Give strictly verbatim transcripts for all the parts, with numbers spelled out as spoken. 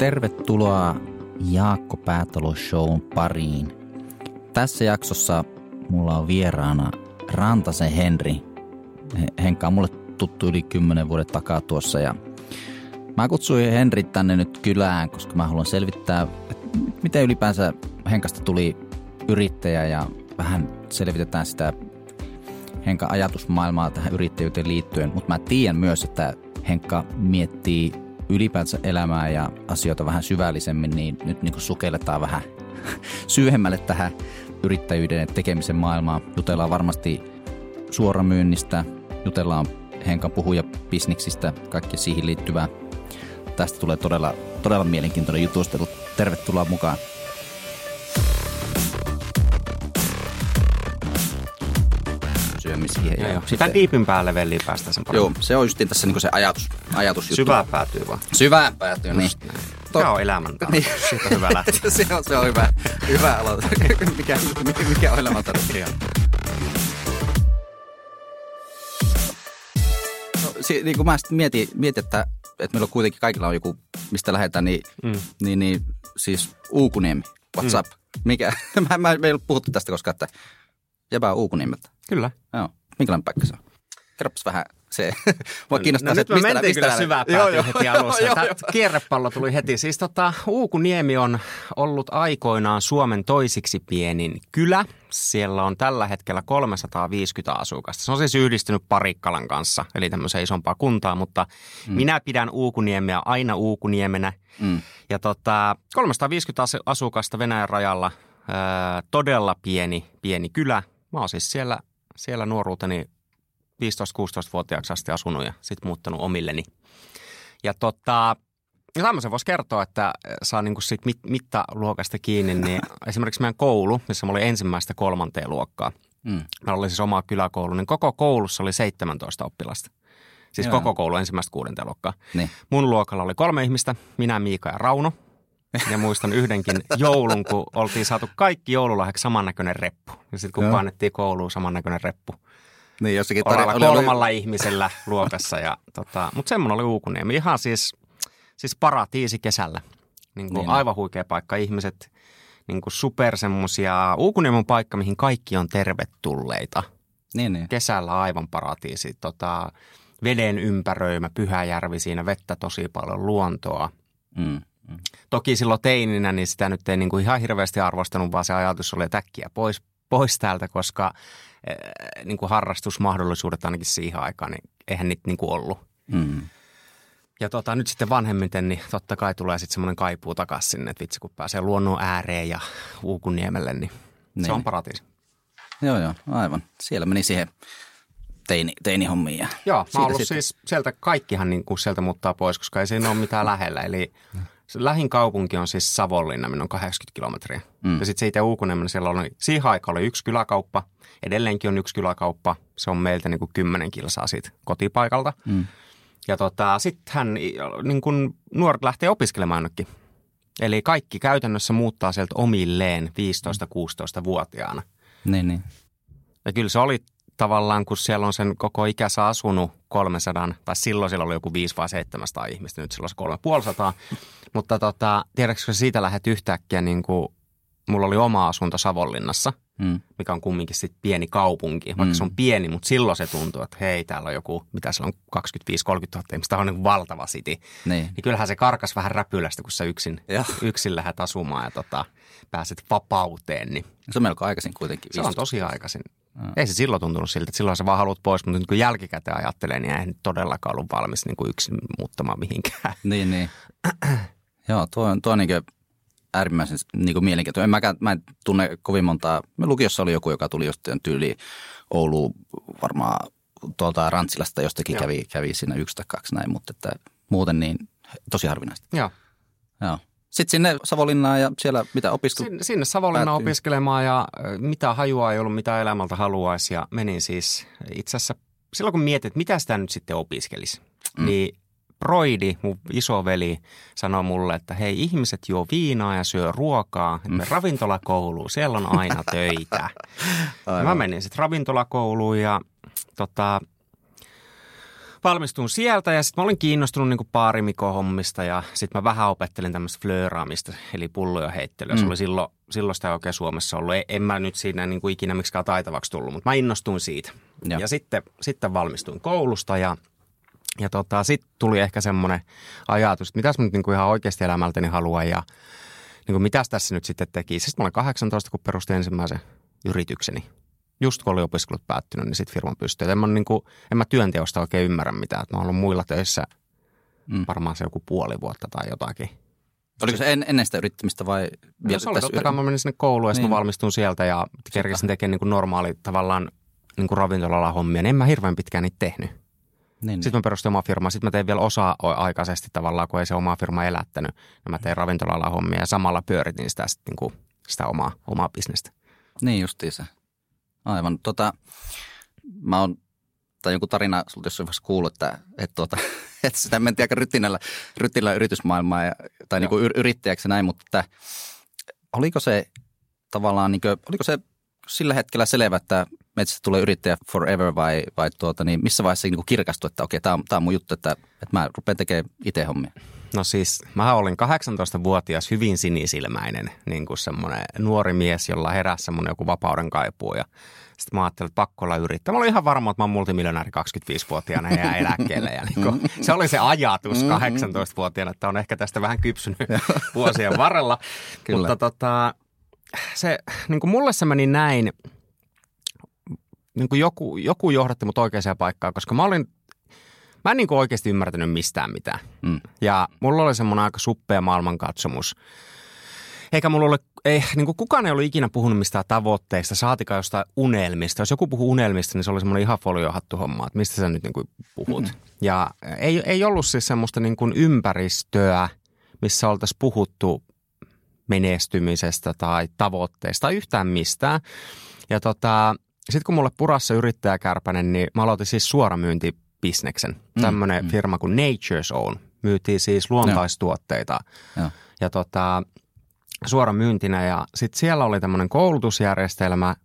Tervetuloa Jaakko Päätalo Shown pariin. Tässä jaksossa mulla on vieraana Rantasen Henri. Henka on mulle tuttu yli kymmenen vuoden takaa tuossa ja mä kutsuin Henri tänne nyt kylään, koska mä haluan selvittää, että miten ylipäänsä Henkasta tuli yrittäjä ja vähän selvitetään sitä Henkan ajatusmaailmaa tähän yrittäjyyteen liittyen, mutta mä tiedän myös, että Henka miettii ylipäänsä elämää ja asioita vähän syvällisemmin, niin nyt niin kuin sukelletaan vähän syvemmälle tähän yrittäjyyden tekemisen maailmaan. Jutellaan varmasti suoramyynnistä, jutellaan Henkan puhujabisniksistä, kaikkea siihen liittyvää. Tästä tulee todella, todella mielenkiintoinen jutustelu. Tervetuloa mukaan. Siihen. Joo, joo. Sitä diipimpää leveliin päästään sen paremmin. Joo, se on justiin tässä niinku se ajatus, ajatusjuttu. Syvään päätyy vaan. Syvään päätyy, niin. Tämä to- on elämäntarina. Niin. Siitä on hyvä lähteä. se, on, se on hyvä, hyvä aloite. mikä, mikä on elämäntarina? No, si- niin kuin mä sitten mietin, mietin että, että meillä on kuitenkin kaikilla on joku, mistä lähdetään, niin, mm. niin, niin siis Uukuniemi, WhatsApp. Mm. Mikä? mä, mä, me ei ollut puhuttu tästä koskaan, että jäbää Uukuniemiltä. Kyllä. Joo. Minkälainen paikka se on? Kerropas vähän se. Mua kiinnostaa no, se, että mistä lähtee. Nyt me mentiin kyllä syvää päätyä heti alussa. Joo, joo. Kierrepallo tuli heti. Siis tota, Uukuniemi on ollut aikoinaan Suomen toisiksi pienin kylä. Siellä on tällä hetkellä kolmesataaviisikymmentä asukasta. Se on siis yhdistynyt Parikkalan kanssa, eli tämmöiseen isompaa kuntaa, mutta mm. minä pidän Uukuniemeä aina Uukuniemenä. Mm. Ja tota, kolmesataaviisikymmentä asukasta Venäjän rajalla, öö, todella pieni, pieni kylä. Mä oon siis siellä... Siellä nuoruuteni viisitoista-kuusitoista-vuotiaaksi asti asunut ja sitten muuttanut omilleni. Ja, tota, ja tämmöisen voisi kertoa, että saa niinku sit mit, mittaluokasta kiinni, niin esimerkiksi meidän koulu, missä mä olin ensimmäistä kolmanteen luokkaa. Mm. Meillä oli siis oma kyläkoulu, niin koko koulussa oli seitsemäntoista oppilasta. Siis Joo. koko koulu ensimmäistä kuudenteen luokkaa. Niin. Mun luokalla oli kolme ihmistä, minä, Miika ja Rauno. Ja muistan yhdenkin joulun, kun oltiin saatu kaikki joululahjaksi samannäköinen reppu. Ja sitten kun Joo. painettiin kouluun samannäköinen reppu. Niin jossakin tarina. Ollaan kolmalla oli... ihmisellä luokassa. Tota, mutta semmoinen oli Uukuniemi. Ihan siis, siis paratiisi kesällä. Niin niin aivan huikea paikka. Ihmiset niin super semmoisia. Uukuniemi on paikka, mihin kaikki on tervetulleita. Niin, niin. Kesällä aivan paratiisi. Tota, veden ympäröimä, Pyhäjärvi siinä, vettä tosi paljon, luontoa. Mm. Toki silloin teininä, niin sitä nyt ei niin kuin ihan hirveästi arvostanut, vaan se ajatus oli äkkiä pois, pois täältä, koska niin kuin harrastusmahdollisuudet ainakin siihen aikaan, niin eihän niitä niin kuin ollut. Mm. Ja tota, nyt sitten vanhemmiten, niin totta kai tulee sitten semmoinen kaipuu takaisin sinne, että vitsi kun pääsee luonnon ääreen ja Uukuniemelle, niin, niin se on paratiisi. Joo, joo, aivan. Siellä meni siihen teini, teinihommiin. Ja joo, mä siitä, ollut siitä. Siis sieltä kaikkihan niin kuin sieltä muuttaa pois, koska ei siinä ole mitään lähellä, eli... Lähin kaupunki on siis Savonlinna, minun on kahdeksankymmentä kilometriä. Mm. Ja sitten se itse Uukuniemellä siellä oli, siihen aikaan oli yksi kyläkauppa. Edelleenkin on yksi kyläkauppa. Se on meiltä niin kuin kymmenen kilsaa siitä kotipaikalta. Mm. Ja tota, sittenhän niin kuin nuoret lähtee opiskelemaan jonnekin. Eli kaikki käytännössä muuttaa sieltä omilleen viisitoista-kuusitoista-vuotiaana. Niin, niin. Ja kyllä se oli tavallaan, kun siellä on sen koko ikänsä asunut kolmesataa, tai silloin siellä oli joku viisi vai seitsemänsataa ihmistä, nyt silloin se kolme tuhatta viisisataa. Mutta tota, tiedätkö, kun siitä lähdet yhtäkkiä, niin kuin mulla oli oma asunto Savonlinnassa, mm. mikä on kumminkin sit pieni kaupunki. Vaikka mm. se on pieni, mutta silloin se tuntuu, että hei, täällä on joku, mitä siellä on, kaksikymmentäviisi-kolmekymmentätuhatta ihmistä, on niin valtava city. Niin. Niin kyllähän se karkas vähän räpylästä, kun sä yksin, yksin lähdet asumaan ja tota, pääset vapauteen. Niin. Se on melko aikaisin kuitenkin. Se on tosi aikaisin. Mm. Ei se silloin tuntunut siltä, että silloin sä vaan haluat pois, mutta nyt kun jälkikäteen ajattelee, niin eihän todellakaan ollut valmis niin kuin yksin muuttamaan mihinkään. Niin, niin. Joo, tuo on, tuo on niin kuin äärimmäisen niin kuin mielenkiintoinen. En mäkään, mä en tunne kovin montaa. Lukiossa oli joku, joka tuli jostain tyyliin Ouluun, varmaan tuolta Rantsilasta jostakin kävi, kävi siinä yksi tai kaksi näin, mutta että muuten niin tosi harvinaista. Joo. Joo. Sitten sinne Savonlinnaan ja siellä mitä opisku... Sinne, sinne Savonlinnaan opiskelemaan ja mitä hajua ei ollut, mitä elämältä haluaisi. Ja menin siis itse asiassa, silloin kun mietit, että mitä sitä nyt sitten opiskelisi, mm. niin Broidi, mun isoveli, sanoi mulle, että hei, ihmiset juo viinaa ja syö ruokaa. Mm. Ravintolakouluun, siellä on aina töitä. Mä menin sitten ravintolakouluun ja tota... valmistuin sieltä ja sitten mä olin kiinnostunut niinku paarimikonhommista ja sitten mä vähän opettelin tämmöistä flööraamista, eli pulloja heittelyä. Mm. Se oli silloin, silloin sitä oikein Suomessa ollut. En, en mä nyt siinä niinku ikinä miksikään taitavaksi tullut, mutta mä innostuin siitä. Ja, ja sitten, sitten valmistuin koulusta ja, ja tota, sitten tuli ehkä semmoinen ajatus, että mitäs mä nyt niinku ihan oikeasti elämältäni haluan ja niinku mitäs tässä nyt sitten tekisi. Sitten mä olin kahdeksantoista, kun perustin ensimmäisen yritykseni. Just kun oli opiskelut päättynyt, niin sitten firman pystyy. En mä, niin kuin, en mä työnteosta oikein ymmärrä mitään. Mä oon ollut muilla töissä mm. varmaan se joku puoli vuotta tai jotakin. Oliko se en, ennen sitä yrittämistä vai vielä no, tässä yrittämistä? Mä menin sinne kouluun ja niin. Sitten valmistuin sieltä ja kerkesin tekemään niin normaali tavallaan niin ravintola-alan hommia. Niin en mä hirveän pitkään niitä tehnyt. Niin, sitten niin. Mä perustin omaa firmaa. Sitten mä tein vielä osa-aikaisesti tavallaan, kun ei se omaa firmaa elättänyt. Ja mä tein ravintola-alan hommia ja samalla pyöritin sitä, sit, niin kuin, sitä omaa, omaa bisnestä. Niin justiin se. Aivan. Tota, mä oon, tai joku tarina sulta jossain vaiheessa kuullut, että, että, tuota, että sitä mentiin aika rytinällä, rytinällä yritysmaailmaa ja, tai niin kuin yrittäjäksi näin, mutta että, oliko se tavallaan, niin kuin, oliko se sillä hetkellä selvä, että metsästä tulee yrittäjä forever vai, vai tuota, niin missä vaiheessa niin kuin kirkastui, että okei, tämä on, tämä on mun juttu, että, että mä rupean tekemään itse hommia? No siis, mä olin kahdeksantoistavuotias, hyvin sinisilmäinen, niin kuin semmoinen nuori mies, jolla heräsi semmoinen joku vapauden kaipuu. Ja sitten mä ajattelin, että pakko olla yrittäjä. Mä olin ihan varma, että mä oon multimiljonääri kaksikymmentäviisivuotiaana ja eläkkeelle. Ja niin kuin, se oli se ajatus kahdeksantoistavuotiaana, että on ehkä tästä vähän kypsynyt vuosien varrella. Kyllä. Mutta tota, se, niin kuin mulle se meni näin, niin kuin joku, joku johdatti mut oikeaan paikkaan, koska mä olin... Mä en niin kuin oikeasti ymmärtänyt mistään mitään. Mm. Ja mulla oli semmoinen aika suppea maailmankatsomus. Eikä mulla ole, ei, niin kuin kukaan ei ollut ikinä puhunut mistään tavoitteista, saatikaan jostain unelmista. Jos joku puhuu unelmista, niin se oli semmoinen ihan foliohattu homma, että mistä sä nyt niin kuin puhut. Mm. Ja ei, ei ollut siis semmoista niin kuin ympäristöä, missä oltaisiin puhuttu menestymisestä tai tavoitteista tai yhtään mistään. Ja tota, sitten kun mulle purassa yrittäjäkärpänen, niin mä aloitin siis suoramyynti. Bisneksen. Mm, Tämmöinen mm. firma kuin Nature's Own. Myytiin siis luontaistuotteita ja, ja. ja tota, suora myyntinä. Ja sitten siellä oli tämmöinen koulutusjärjestelmä,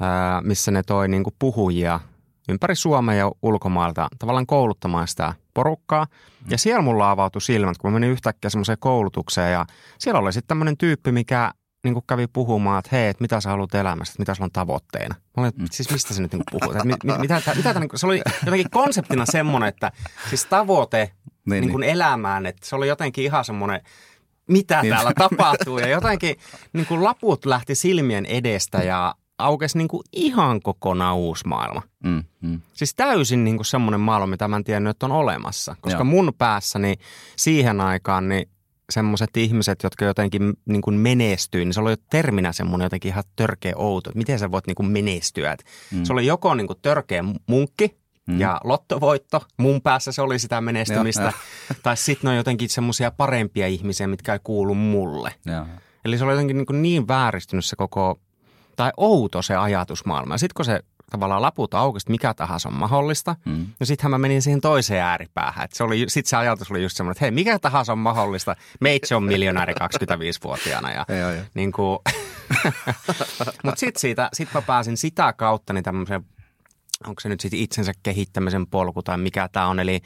ää, missä ne toi niinku puhujia ympäri Suomea ja ulkomailta tavallaan kouluttamaan sitä porukkaa. Mm. Ja siellä mulla avautui silmät, kun mä menin yhtäkkiä semmoiseen koulutukseen. Ja siellä oli sitten tämmöinen tyyppi, mikä niinku kävi puhumaan, että hei, et mitä sä haluat elämästä, mitä sulla on tavoitteena. Mä olin, siis mistä sä nyt niinku puhut? Mit, mit, mitä, mitä tämän, se oli jotenkin konseptina semmoinen, että siis tavoite niin, niin kuin niin. elämään, että se oli jotenkin ihan semmoinen, mitä niin. täällä tapahtuu. Ja jotenkin niin kuin laput lähti silmien edestä ja aukesi niin kuin ihan kokonaan uusi maailma. Mm, mm. Siis täysin niin kuin semmoinen maailma, mitä mä en tiennyt, että on olemassa. Koska Joo. mun päässäni siihen aikaan, niin semmoiset ihmiset, jotka jotenkin niin kuin menestyy, niin se oli jo terminä semmoinen jotenkin ihan törkeä outo, että miten sä voit niin kuin menestyä. Et mm. Se oli joko niin kuin törkeä munkki mm. ja lottovoitto, mun päässä se oli sitä menestymistä, ja, ja. tai sitten on jotenkin semmoisia parempia ihmisiä, mitkä ei kuulu mulle. Ja. Eli se oli jotenkin niin, kuin niin vääristynyt se koko, tai outo se ajatusmaailma. Ja sitten kun se tavallaan laput aukesi, mikä tahansa on mahdollista. Mm. No sittenhän mä menin siihen toiseen ääripäähän. Et se oli, sit se ajatus oli just semmoinen, että hei, mikä tahansa on mahdollista. Meitsi on miljonääri kaksikymmentäviisivuotiaana. Ja ei, ei, ei. Niin kuin... Mutta sitten sit mä pääsin sitä kautta niin tämmöiseen, onko se nyt sitten itsensä kehittämisen polku tai mikä tämä on. Eli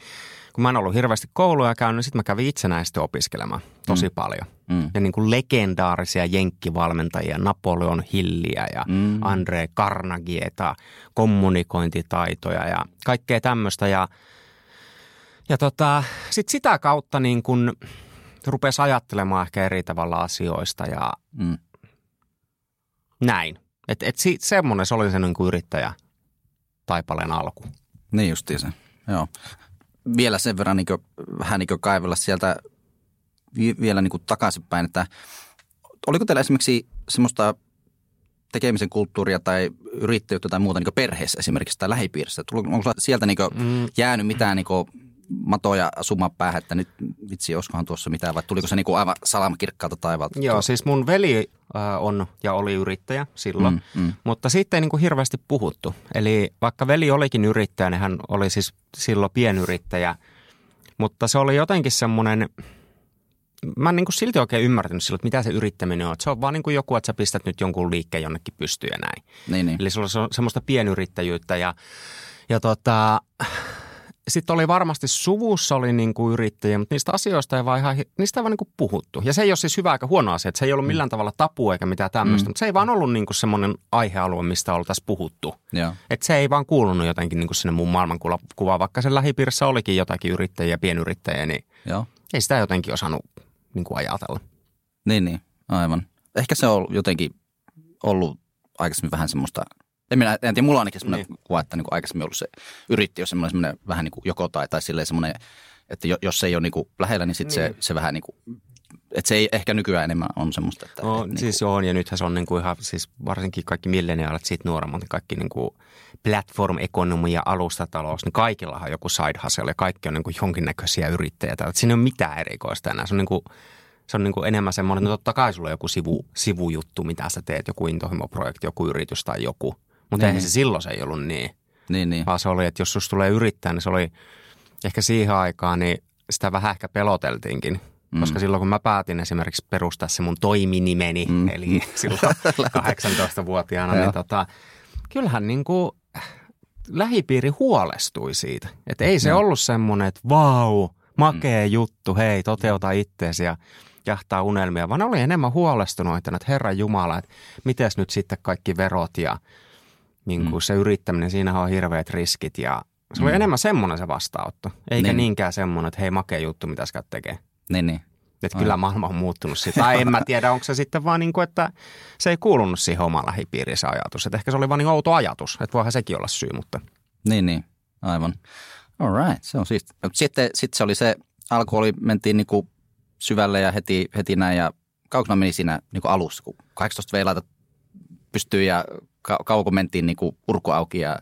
kun mä en ollut hirveästi kouluja käynyt, niin sitten mä kävin itsenäisesti opiskelemaan tosi mm. paljon. Mm. Ja niin kuin legendaarisia jenkkivalmentajia, Napoleon Hilliä ja mm. Andre Carnegieta, kommunikointitaitoja ja kaikkea tämmöistä. Ja, ja tota, sitten sitä kautta niin kuin rupesi ajattelemaan ehkä eri tavalla asioista ja mm. näin. Että et si, semmoinen se oli se niin kuin yrittäjä taipaleen alku. Niin justiin se, joo. Vielä sen verran niin kuin, vähän niin kuin kaivella sieltä vielä niin kuin takaisinpäin, että oliko teillä esimerkiksi semmoista tekemisen kulttuuria tai yrittäjyyttä tai muuta niin kuin perheessä esimerkiksi tai lähipiirissä? Onko sieltä niin kuin mm. jäänyt mitään niin kuin matoja asumaan päähän, että nyt vitsi, olisikohan tuossa mitään vai tuliko se niin kuin aivan salamakirkkaalta taivaalta? Joo, tuo? Siis mun veli on ja oli yrittäjä silloin, mm, mm. mutta siitä ei niin kuin hirveästi puhuttu. Eli vaikka veli olikin yrittäjä, niin hän oli siis silloin pienyrittäjä, mutta se oli jotenkin semmoinen... Mä en niin kuin silti oikein ymmärtänyt silloin, että mitä se yrittäminen on. Että se on vaan niin kuin joku, että sä pistät nyt jonkun liikkeen jonnekin pystyyn ja näin. Niin, niin. Eli se on semmoista pienyrittäjyyttä ja, ja tota, sitten oli varmasti suvussa oli niin kuin yrittäjiä, mutta niistä asioista ei vaan ihan, niistä ei vaan niin kuin puhuttu. Ja se ei ole siis hyvä eikä huono asia, että se ei ollut millään tavalla tabu eikä mitään tämmöistä, mm. mutta se ei vaan ollut niin kuin semmoinen aihealue, mistä oltaisiin puhuttu. Yeah. Että se ei vaan kuulunut jotenkin niin kuin sinne mun maailmankuvaan, vaikka sen lähipiirissä olikin jotakin yrittäjiä, pienyrittäjiä, niin yeah. ei sitä jotenkin osannut niin kuin ajatella. Niin, niin, aivan. Ehkä se on jotenkin ollut aikaisemmin vähän semmoista... En minä, en tiedä, mulla on ainakin semmoinen niin. kuva, että niin kuin aikaisemmin ollut se yrittäjä, semmoinen, semmoinen vähän niin kuin joko tai, tai silleen semmoinen, että jos se ei ole niin kuin lähellä, niin sitten niin. se, se vähän niin kuin, että se ei ehkä nykyään enemmän on semmoista. Että, no että siis niin kuin, on, ja nythän se on niin kuin ihan, siis varsinkin kaikki milleniaalit siitä nuoremmat, kaikki niin kuin platform-ekonomia, alustatalous, niin kaikillahan on joku side hustle, ja kaikki on niin kuin jonkinnäköisiä yrittäjiä. Että siinä ei ole mitään erikoista enää, se on niin kuin... Se on niin kuin enemmän semmoinen, että totta kai sulla on joku sivu, sivujuttu, mitä sä teet, joku intohimoprojekti, joku yritys tai joku. Mutta niin. eihän se silloin se ei ollut niin. Niin, niin. Vaan se oli, että jos susta tulee yrittää, niin se oli ehkä siihen aikaan, niin sitä vähän ehkä peloteltiinkin. Mm. Koska silloin, kun mä päätin esimerkiksi perustaa se mun toiminimeni, mm. eli silloin kahdeksantoistavuotiaana, niin tota, kyllähän niin kuin lähipiiri huolestui siitä. Että ei se no. ollut semmoinen, että vau, makea mm. juttu, hei, toteuta itteesi ja... jahtaa unelmia, vaan oli enemmän huolestunoita, että Herran Jumala, että mites nyt sitten kaikki verot ja niin kuin mm. se yrittäminen, siinähän on hirveät riskit ja se oli mm. enemmän semmoinen se vastaanotto, eikä niin. niinkään semmoinen, että hei makea juttu, mitä sä tekee. Niin, niin. Että kyllä maailma on muuttunut sitä. Tai en mä tiedä, onko se sitten vaan niin kuin, että se ei kuulunut siihen oman lähipiiriin se ajatus. Että ehkä se oli vaan niin outo ajatus, että voihan sekin olla syy, mutta. Niin, niin. Aivan. All right, se on siisti. Sitten, sitten se oli se, alkoholi mentiin niin kuin syvälle ja heti, heti näin ja kaukana meni siinä niin kuin alussa, kun kahdeksantoista veilaita pystyy ja ka- kauko mentiin niin kuin urku auki. Ja...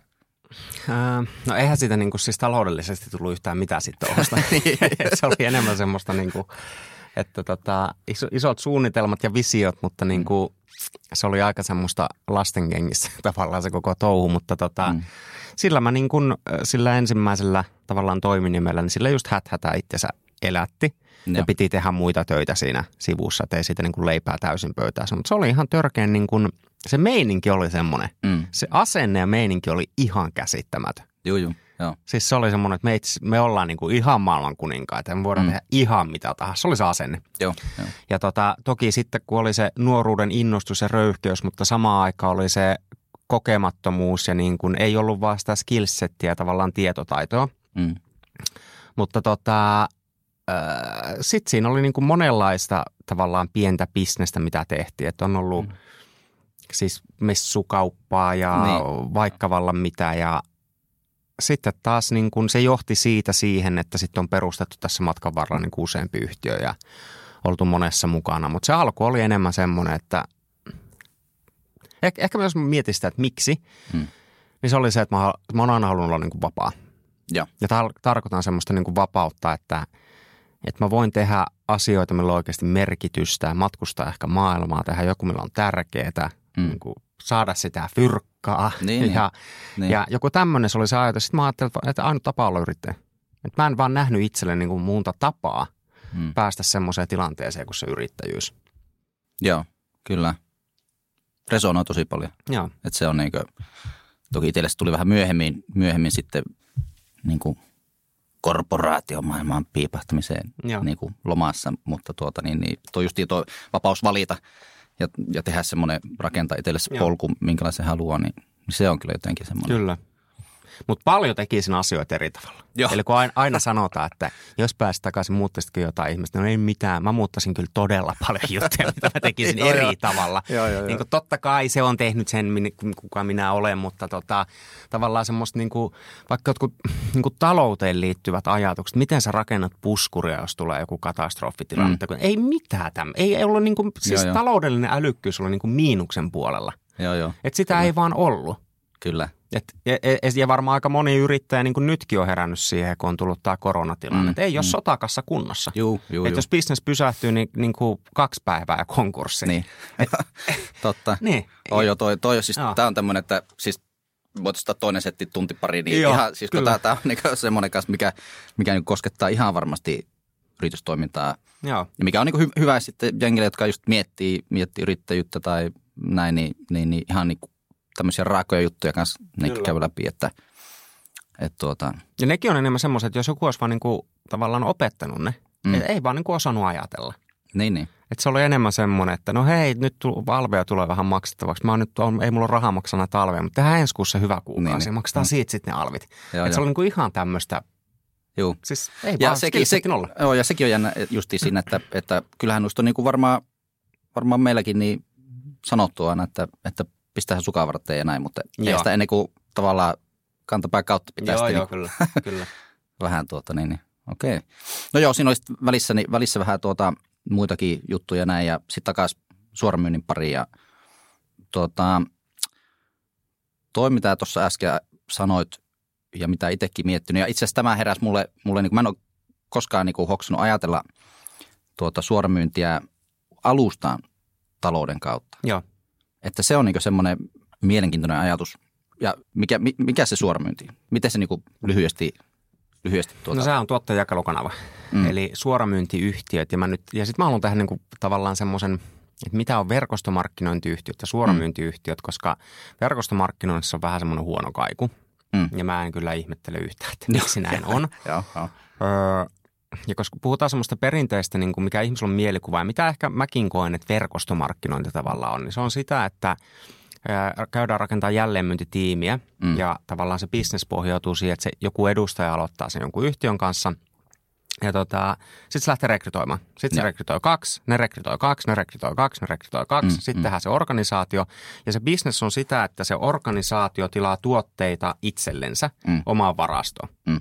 Äh, no eihän siitä niin kuin, siis taloudellisesti tullut yhtään mitään sitten tuosta. Se oli enemmän semmoista, niin kuin, että tota, iso, isot suunnitelmat ja visiot, mutta niin kuin, se oli aika semmoista lastenkengissä tavallaan se koko touhu, mutta tota, mm. sillä mä niin kuin, sillä ensimmäisellä tavallaan toiminimellä, niin sillä just häthätää itsensä elätti. Ja no. piti tehdä muita töitä siinä sivussa, ettei siitä niin kuin leipää täysin pöytäänsä. Mutta se oli ihan törkeän, niin kuin, se meininki oli semmoinen. Mm. Se asenne ja meininki oli ihan käsittämätön. Joo, joo. Siis se oli semmoinen, että me, itse, me ollaan niin kuin ihan maailman kuninkaita ja me voidaan mm. tehdä ihan mitä tahansa. Se oli se asenne. Joo, jo. Ja tota, toki sitten, kun oli se nuoruuden innostus ja röyhkeys, mutta samaan aikaan oli se kokemattomuus ja niin kuin, ei ollut vaan sitä skillsettiä ja tavallaan tietotaitoa. Mm. Mutta tota... Sitten siinä oli niin kuin monenlaista tavallaan pientä bisnestä, mitä tehtiin. Että on ollut mm. siis messukauppaa ja niin. vaikka vallan mitä. Ja sitten taas niin kuin se johti siitä siihen, että sitten on perustettu tässä matkan varrella niin kuin useampi yhtiö ja oltu monessa mukana. Mutta se alku oli enemmän semmoinen, että eh- ehkä jos mietin sitä, että miksi, mm. niin se oli se, että mä, mä oon aina halunnut olla niin kuin vapaa. Ja, ja tar- tarkoitan semmoista niin kuin vapautta, että Että mä voin tehdä asioita, millä on oikeasti merkitystä, matkustaa ehkä maailmaa, tehdä joku, millä on tärkeää, mm. niin kuin saada sitä fyrkkaa. Niin, ja, niin. ja joku tämmöinen, se oli se ajatus. Sitten mä ajattelin, että ainut tapa olla yrittäjä. Että mä en vaan nähnyt itselle niin kuin muuta tapaa mm. päästä semmoiseen tilanteeseen kuin se yrittäjyys. Joo, kyllä. Resonoi tosi paljon. Joo. Että se on niin kuin, toki itselle tuli vähän myöhemmin, myöhemmin sitten niin kuin korporaatiomaailmaan piipahtamiseen niin kuin lomassa, mutta tuota niin, niin tuo justiin tuo vapaus valita ja, ja tehdä semmoinen, rakentaa itsellesi polku, minkälaisen haluaa, niin se on kyllä jotenkin semmoinen. Kyllä. Mutta paljon teki siinä asioita eri tavalla. Joo. Eli kun aina, aina sanotaan, että jos pääsit takaisin, muuttaisitko jotain ihmistä, no ei mitään. Mä muuttaisin kyllä todella paljon juttuja, mitä mä tekisin joo, eri joo. tavalla. Joo, joo, niin kuin totta kai se on tehnyt sen, kuka minä olen, mutta tota, tavallaan semmoista niin kuin, vaikka jotkut niin kuin talouteen liittyvät ajatukset, miten sä rakennat puskuria, jos tulee joku katastrofitilanne. Mm. Ei mitään tämä. Ei, ei ollut niin kuin, siis joo, taloudellinen älykkyys oli niin kuin miinuksen puolella. Joo, joo. Et sitä kyllä. ei vaan ollut. Kyllä. Et, et, ja varmaan aika moni yrittäjä niin kuin nytkin on herännyt siihen, kun on tullut tämä koronatilanne. Mm, että ei ole mm. sotakassa kunnossa. Juu, juu, että juu. Jos bisnes pysähtyy, niin, niin kuin kaksi päivää ja konkurssi. Niin. Et, totta. Niin. Oi joo, toi, toi, siis tämä on tämmöinen, että siis voitaisiin ottaa toinen setti tunti pari. Niin joo, ihan, siis tämä on niin semmoinen kanssa, mikä, mikä niin koskettaa ihan varmasti yritystoimintaa. Joo. Ja mikä on niin hy, hyvä sitten jengille, jotka just miettii, miettii yrittäjyyttä tai näin, niin, niin, niin ihan niin kuin tämmöisiä raakoja juttuja kanssa nekin käy läpi, että, Et tuota. Ja nekin on enemmän semmoiset, että jos joku olisi vaan niin kuin tavallaan opettanut ne, mm. et ei vaan niin kuin osannut ajatella. Niin, niin. Että se oli enemmän semmoinen, että no hei, nyt alvea tulee vähän maksettavaksi. Mä oon nyt, on, ei mulla ole rahaa maksana talvea, mutta tehdään ensi kuussa hyvä kuukausi. Niin, niin. Maksetaan mm. siitä sitten ne alvit. Joo, että se oli niin kuin ihan tämmöistä. Joo. Siis ei ja vaan sekin, se, olla. Joo, ja sekin on jännä justiin siinä, että, että kyllähän noista on niin kuin varmaan, varmaan meilläkin niin sanottu aina, että, että pistähän sukavarteen ja näin, mutta joo. Ei sitä ennen kuin tavallaan kantapää kautta pitää joo, sitä. Joo, niin kyllä, kyllä. Vähän tuota niin, niin. Okei. Okay. No joo, siinä olisi välissä, niin, välissä vähän tuota muitakin juttuja näin ja sitten takaisin suoramyynnin pariin ja tuota, toi mitä tuossa äsken sanoit ja mitä itsekin miettinyt ja itse asiassa tämä heräsi mulle, mulle niin kuin, mä en ole koskaan niin kuin hoksunut ajatella tuota suoramyyntiä alustaan talouden kautta. Joo. Että se on niin kuin semmoinen mielenkiintoinen ajatus. Ja mikä, mikä se suoramyynti? Miten se niin kuin lyhyesti, lyhyesti tuota? No se on tuottajajakelukanava. Mm. Eli suoramyyntiyhtiöt. Ja, mä nyt, ja sitten mä haluan tähän niin kuin tavallaan semmoisen, että mitä on verkostomarkkinointiyhtiöt ja suoramyyntiyhtiöt, koska verkostomarkkinoinnissa on vähän semmoinen huono kaiku. Mm. Ja mä en kyllä ihmettele yhtään, että miksi näin on. Joo, joo. Öö, Ja koska puhutaan semmoista perinteistä, niin kuin mikä ihmisellä on mielikuva ja mitä ehkä mäkin koen, että verkostomarkkinointi tavallaan on, niin se on sitä, että käydään rakentamaan jälleenmyyntitiimiä mm. ja tavallaan se business pohjautuu siihen, että se joku edustaja aloittaa sen jonkun yhtiön kanssa ja tota, sitten se lähtee rekrytoimaan. Sitten se rekrytoi kaksi, ne rekrytoi kaksi, ne rekrytoi kaksi, ne rekrytoi kaksi, mm. sitten tehdään se organisaatio ja se business on sitä, että se organisaatio tilaa tuotteita itsellensä mm. omaan varastoon. Mm.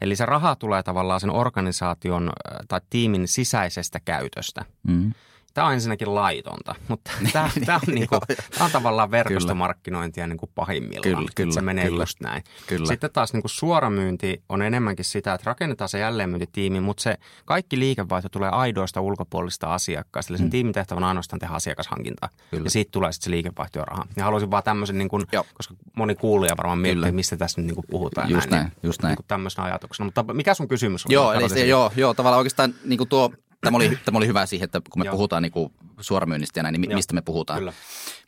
Eli se raha tulee tavallaan sen organisaation tai tiimin sisäisestä käytöstä. Mm. Tämä on ensinnäkin laitonta, mutta tämä, tämä, on, niin kuin, tämä on tavallaan verkostomarkkinointia niin kuin pahimmillaan. Kyllä, kyllä, se menee kyllä, just näin. Kyllä. Sitten taas niin kuin suoramyynti on enemmänkin sitä, että rakennetaan se jälleenmyyntitiimi, mutta se kaikki liikevaihto tulee aidoista ulkopuolista asiakkaista. Eli sen mm. tiimin tehtävänä ainoastaan tehdä asiakashankintaa. Kyllä. Ja siitä tulee sitten se liikevaihto ja raha. Ja haluaisin vaan tämmöisen, niin kuin, koska moni kuulija varmaan miettii, mistä tässä nyt niin kuin puhutaan. Just näin, näin, niin, just näin. Niin kuin tämmöisenä ajatuksena. Mutta mikä sun kysymys on? Joo, eli se, joo, joo, tavallaan oikeastaan niin kuin tuo... Tämä oli, tämä oli hyvä siihen, että kun me Joo. puhutaan niin kuin suoramyynnistä ja näin, niin Joo. mistä me puhutaan. Kyllä.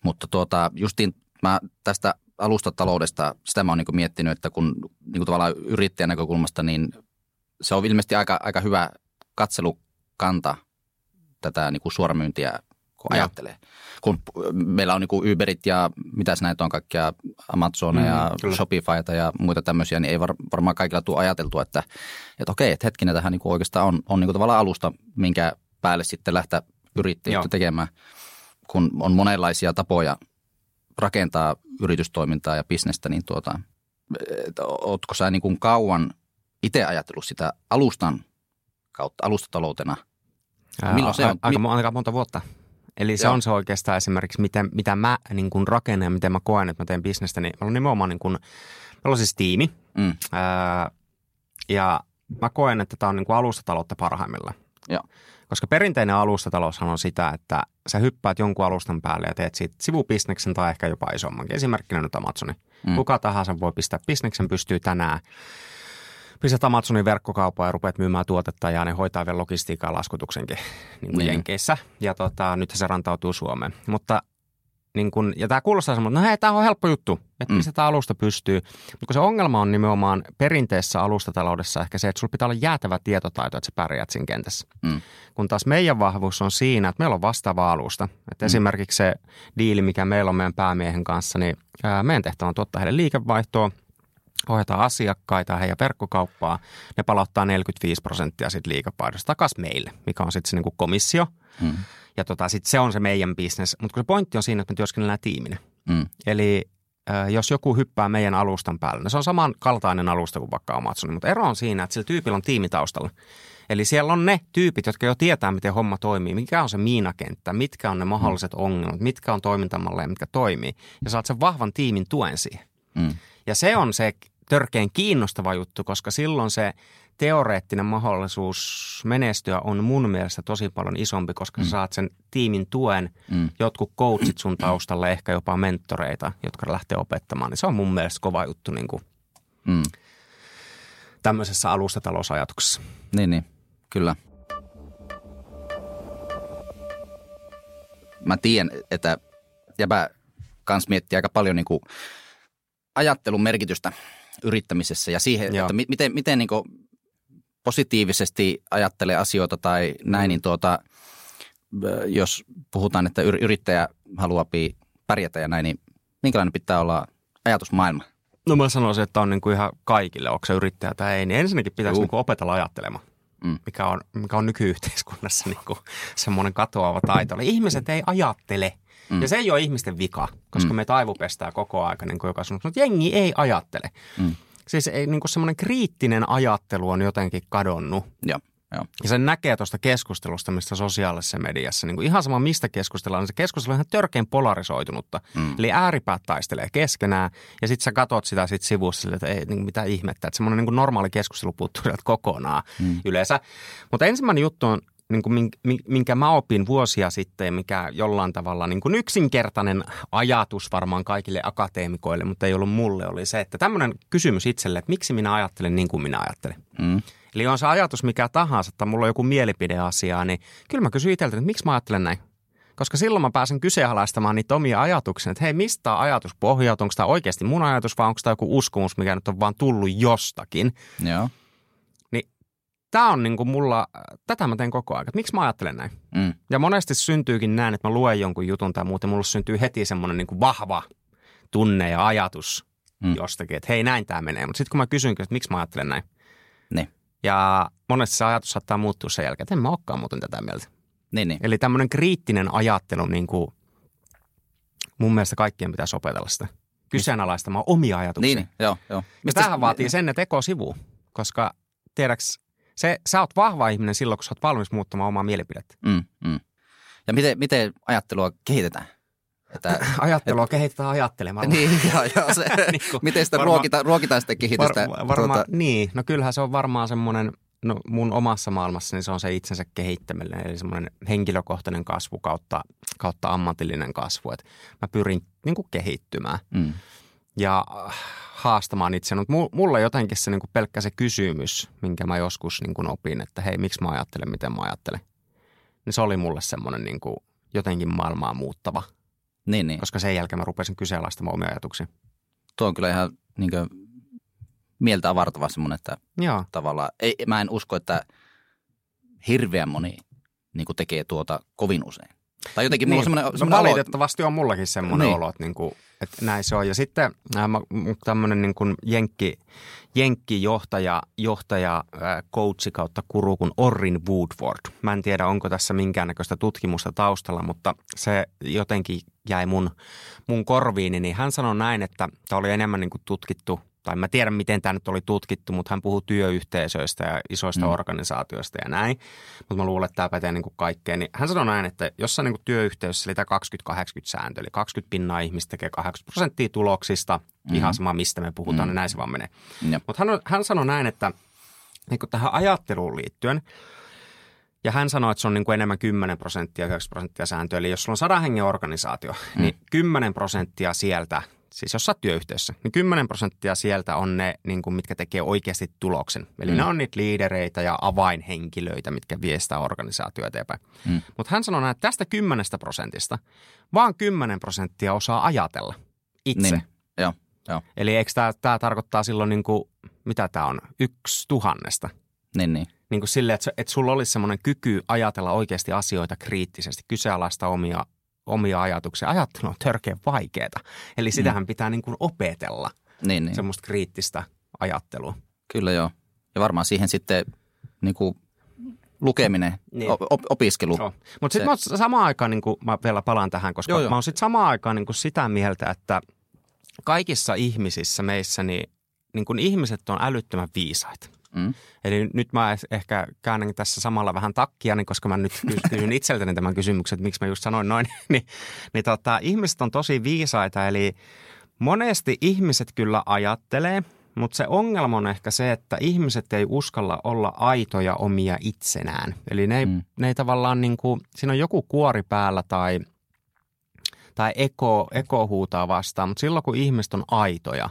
Mutta tuota, justiin mä tästä alustataloudesta, sitä mä oon niin kuin miettinyt, että kun niin kuin tavallaan yrittäjän näkökulmasta, niin se on ilmeisesti aika, aika hyvä katselukanta tätä niin kuin suoramyyntiä, kun Joo. ajattelee. Kun meillä on niin kuin Uberit ja mitäs näitä on kaikkia, Amazonia ja mm, Shopifyta ja muita tämmöisiä, niin ei var, varmaan kaikilla tule ajateltua, että, että okei, että hetkinen, tähän niin kuin oikeastaan on, on niin kuin tavallaan alusta, minkä päälle sitten lähtee yrittäjyyttä tekemään, kun on monenlaisia tapoja rakentaa yritystoimintaa ja bisnestä, niin tuota, ootko sä niin kuin kauan itse ajatellut sitä alustan kautta, alustataloutena? Ää, Milloin se on? Aika, aika monta vuotta. Eli se Joo. on se oikeastaan esimerkiksi, mitä, mitä mä niin kun rakennan ja miten mä koen, että mä teen bisnestä, niin meillä on nimenomaan niin kun, meillä on siis tiimi. Mm. Öö, ja mä koen, että tämä on niin kun alustataloutta parhaimmillaan. Joo. Koska perinteinen alustataloushan on sitä, että sä hyppäät jonkun alustan päälle ja teet siitä sivubisneksen tai ehkä jopa isommankin. Esimerkkinä nyt Amazoni. Mm. Kuka tahansa voi pistää bisneksen, pystyy tänään. Pistät Amazonin verkkokauppaan ja rupeat myymään tuotetta ja ne hoitaa vielä logistiikan laskutuksenkin niin kuin Jenkeissä. Ja tota, nyt se rantautuu Suomeen. Mutta, niin kun, ja tämä kuulostaa semmoinen, että no hei, tämä on helppo juttu, että mistä mm. tämä alusta pystyy. Mutta kun se ongelma on nimenomaan perinteisessä alustataloudessa ehkä se, että sulla pitää olla jäätävä tietotaito, että sä pärjät siinä kentässä. Mm. Kun taas meidän vahvuus on siinä, että meillä on vastaava alusta. Että mm. esimerkiksi se diili, mikä meillä on meidän päämiehen kanssa, niin ää, meidän tehtävä on tuottaa heidän liikevaihtoa. Ohjataan asiakkaita heidän verkkokauppaa, ne palauttaa neljäkymmentäviisi prosenttia siitä liikevaihdosta takaisin meille, mikä on sitten se niinku komissio. Mm. Ja tota, sitten se on se meidän bisnes. Mutta kun se pointti on siinä, että me työskennellään tiiminä. Mm. Eli äh, jos joku hyppää meidän alustan päälle, no se on samankaltainen alusta kuin vaikka Amazon, mutta ero on siinä, että sillä tyypillä on tiimitaustalla. Eli siellä on ne tyypit, jotka jo tietää, miten homma toimii, mikä on se miinakenttä, mitkä on ne mahdolliset mm. ongelmat, mitkä on toimintamalleja, mitkä toimii. Ja saat sen vahvan tiimin tuen siihen. Mm. Ja se on se törkeän kiinnostava juttu, koska silloin se teoreettinen mahdollisuus menestyä on mun mielestä tosi paljon isompi, koska mm. sä saat sen tiimin tuen, mm. jotkut coachit sun taustalle, ehkä jopa mentoreita, jotka lähtee opettamaan. Niin se on mun mielestä kova juttu niin kuin mm. tämmöisessä alustatalousajatuksessa. Niin, niin, kyllä. Mä tiedän, että jäbä kans miettii aika paljon niin kuin ajattelun merkitystä yrittämisessä ja siihen, Joo. että mi- miten, miten niin kuin positiivisesti ajattelee asioita tai näin, niin tuota, jos puhutaan, että yrittäjä haluaa pärjätä ja näin, niin minkälainen pitää olla ajatusmaailma? No mä sanoisin, että on niin kuin ihan kaikille, onko se yrittäjä tai ei, niin ensinnäkin pitäisi niin kuin opetella ajattelemaan, mm. mikä on, mikä on nykyyhteiskunnassa niin kuin semmoinen katoava taito. Eli ihmiset ei ajattele. Mm. Ja se ei ole ihmisten vika, koska mm. me taivupestää koko ajan, niin kuin joka sanoo, mutta jengi ei ajattele. Mm. Siis ei, niin kuin semmoinen kriittinen ajattelu on jotenkin kadonnut. Ja, jo. ja sen näkee tuosta keskustelusta, mistä sosiaalisessa mediassa. Niin kuin ihan sama, mistä keskustellaan, niin se keskustelu on ihan törkeän polarisoitunutta. Mm. Eli ääripäät taistelee keskenään ja sitten sä katot sitä sit sivussa sille, että ei niin mitä ihmettä. Että semmoinen niin kuin normaali keskustelu puuttuu sieltä kokonaan mm. yleensä. Mutta ensimmäinen juttu on, niin kuin minkä mä opin vuosia sitten, mikä jollain tavalla niin kuin yksinkertainen ajatus varmaan kaikille akateemikoille, mutta ei ollut mulle, oli se, että tämmöinen kysymys itselle, että miksi minä ajattelen niin kuin minä ajattelen. Mm. Eli on se ajatus mikä tahansa, että mulla on joku mielipideasiaa, niin kyllä mä kysyn itseltä, että miksi mä ajattelen näin. Koska silloin mä pääsen kyseenalaistamaan niitä omia ajatuksia, että hei, mistä tämä ajatus pohjautuu, onko tämä oikeasti mun ajatus vai onko tämä joku uskomus, mikä nyt on vaan tullut jostakin. Joo. Tämä on niin kuin mulla, tätä mä teen koko ajan, että miksi mä ajattelen näin. Mm. Ja monesti syntyykin näin, että mä luen jonkun jutun tai muuten, mulla syntyy heti semmoinen niin kuin vahva tunne ja ajatus mm. jostakin, että hei, näin tämä menee. Mutta sitten kun mä kysynkin, että miksi mä ajattelen näin. Niin. Ja monesti se ajatus saattaa muuttua sen jälkeen, että en mä olekaan muuten tätä mieltä. Niin, niin. Eli tämmöinen kriittinen ajattelu, niin kuin mun mielestä kaikkien pitäisi opetella sitä. Kyseenalaistamaan omia ajatuksia. Niin, joo, joo. Ja tämähän vaatii sen, että ekosivu, koska tiedäks... Se, sä oot vahva ihminen silloin, kun sä oot valmis muuttamaan omaa mielipidettä. Mm, mm. Ja miten, miten ajattelua kehitetään? Että, ajattelua et, kehitetään ajattelemalla. Niin, joo, joo. Se, niin kuin, miten sitä varma, ruokitaan, ruokitaan sitä kehitystä? Var, varma, tuota... Niin, no kyllähän se on varmaan semmoinen, no mun omassa maailmassa, niin se on se itsensä kehittäminen. Eli semmoinen henkilökohtainen kasvu kautta, kautta ammatillinen kasvu. Et mä pyrin niin kuin kehittymään. Mm. Ja haastamaan itse, mutta mulla jotenkin se niin kuin pelkkä se kysymys, minkä mä joskus niin kuin opin, että hei, miksi mä ajattelen, miten mä ajattelen. Niin se oli mulle semmoinen niin kuin jotenkin maailmaa muuttava, niin, niin. koska sen jälkeen mä rupesin kyseenalaistamaan omia ajatuksia. Tuo on kyllä ihan niin kuin mieltä avartava semmoinen, että Joo. tavallaan, ei, mä en usko, että hirveän moni niin kuin tekee tuota kovin usein. Tai jotenkin mulla niin, on semmoinen, semmoinen no, valitettavasti olo. on mullakin semmoinen niin. olo, että, niin kuin, että näin se on. Ja sitten tämmöinen niin kuin jenkki, jenkkijohtaja, johtaja, coachi kautta guru kuin Orrin Woodward. Mä en tiedä, onko tässä minkäännäköistä tutkimusta taustalla, mutta se jotenkin jäi mun, mun korviini. Niin hän sanoi näin, että tämä oli enemmän niin kuin tutkittu, tai mä tiedän, miten tämä nyt oli tutkittu, mutta hän puhuu työyhteisöistä ja isoista mm. organisaatioista ja näin. Mutta mä luulen, että tämä pätee niin kuin kaikkeen. Niin hän sanoi näin, että jossain niin kuin työyhteisössä, eli tämä kaksikymmentä kahdeksankymmentä sääntö, eli kaksikymmentä pinnaa ihmistä tekee kahdeksankymmentä prosenttia tuloksista, mm. ihan sama mistä me puhutaan, mm. niin näin se vaan menee. Mm. Mutta hän, hän sanoi näin, että niin kuin tähän ajatteluun liittyen, ja hän sanoi, että se on niin kuin enemmän kymmenen prosenttia ja yhdeksänkymmentä prosenttia sääntöä, eli jos sulla on sadan hengen organisaatio, mm. niin kymmenen prosenttia sieltä, siis jos sä oot työyhteisössä, niin kymmenen prosenttia sieltä on ne, niin kuin, mitkä tekee oikeasti tuloksen. Eli mm. ne on niitä liidereitä ja avainhenkilöitä, mitkä vie sitä organisaatiota eteenpäin. Mm. Mutta hän sanoi, että tästä kymmenestä prosentista vaan kymmenen prosenttia osaa ajatella itse. Niin. Joo, joo. Eli eikö tämä tarkoittaa silloin, niin kuin, mitä tämä on, yksi tuhannesta? Niin, niin. Niin kuin silleen, että, että sulla olisi semmoinen kyky ajatella oikeasti asioita kriittisesti, kyseenalaista omia omia ajatuksia. Ajattelu on törkeän vaikeaa. Eli sitähän mm. pitää niin kuin opetella, niin, niin. semmoista kriittistä ajattelua. Kyllä joo. Ja varmaan siihen sitten niin kuin lukeminen, niin. op- opiskelu. Mutta sitten mä oon samaan aikaan, niin kuin, mä vielä palaan tähän, koska joo, joo. mä oon sitten samaan aikaan niin kuin sitä mieltä, että kaikissa ihmisissä meissä niin, niin kuin ihmiset on älyttömän viisaita. Mm. Eli nyt mä ehkä käännän tässä samalla vähän takkia, niin koska mä nyt kysyn itseltäni tämän kysymyksen, että miksi mä just sanoin noin, niin, niin tota, ihmiset on tosi viisaita. Eli monesti ihmiset kyllä ajattelee, mutta se ongelma on ehkä se, että ihmiset ei uskalla olla aitoja omia itsenään. Eli ne ei, mm. ne ei tavallaan niin kuin, siinä on joku kuori päällä tai, tai eko, eko huutaa vastaan, mutta silloin kun ihmiset on aitoja,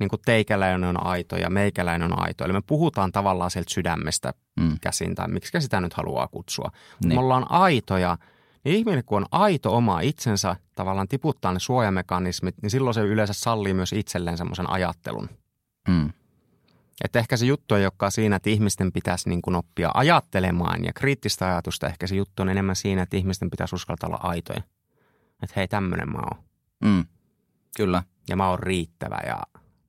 niin kuin teikäläinen on aito ja meikäläinen on aito. Eli me puhutaan tavallaan sieltä sydämestä mm. käsin tai miksikä sitä nyt haluaa kutsua. Niin. Me ollaan aitoja, Ihminen, kun on aito oma itsensä, tavallaan tiputtaa ne suojamekanismit, niin silloin se yleensä sallii myös itselleen semmoisen ajattelun. Mm. Että ehkä se juttu on joka siinä, että ihmisten pitäisi niin kuin oppia ajattelemaan ja kriittistä ajatusta. Ehkä se juttu on enemmän siinä, että ihmisten pitäisi uskaltaa olla aitoja. Että hei, tämmöinen mä oon. Mm. Kyllä. Ja mä oon riittävä ja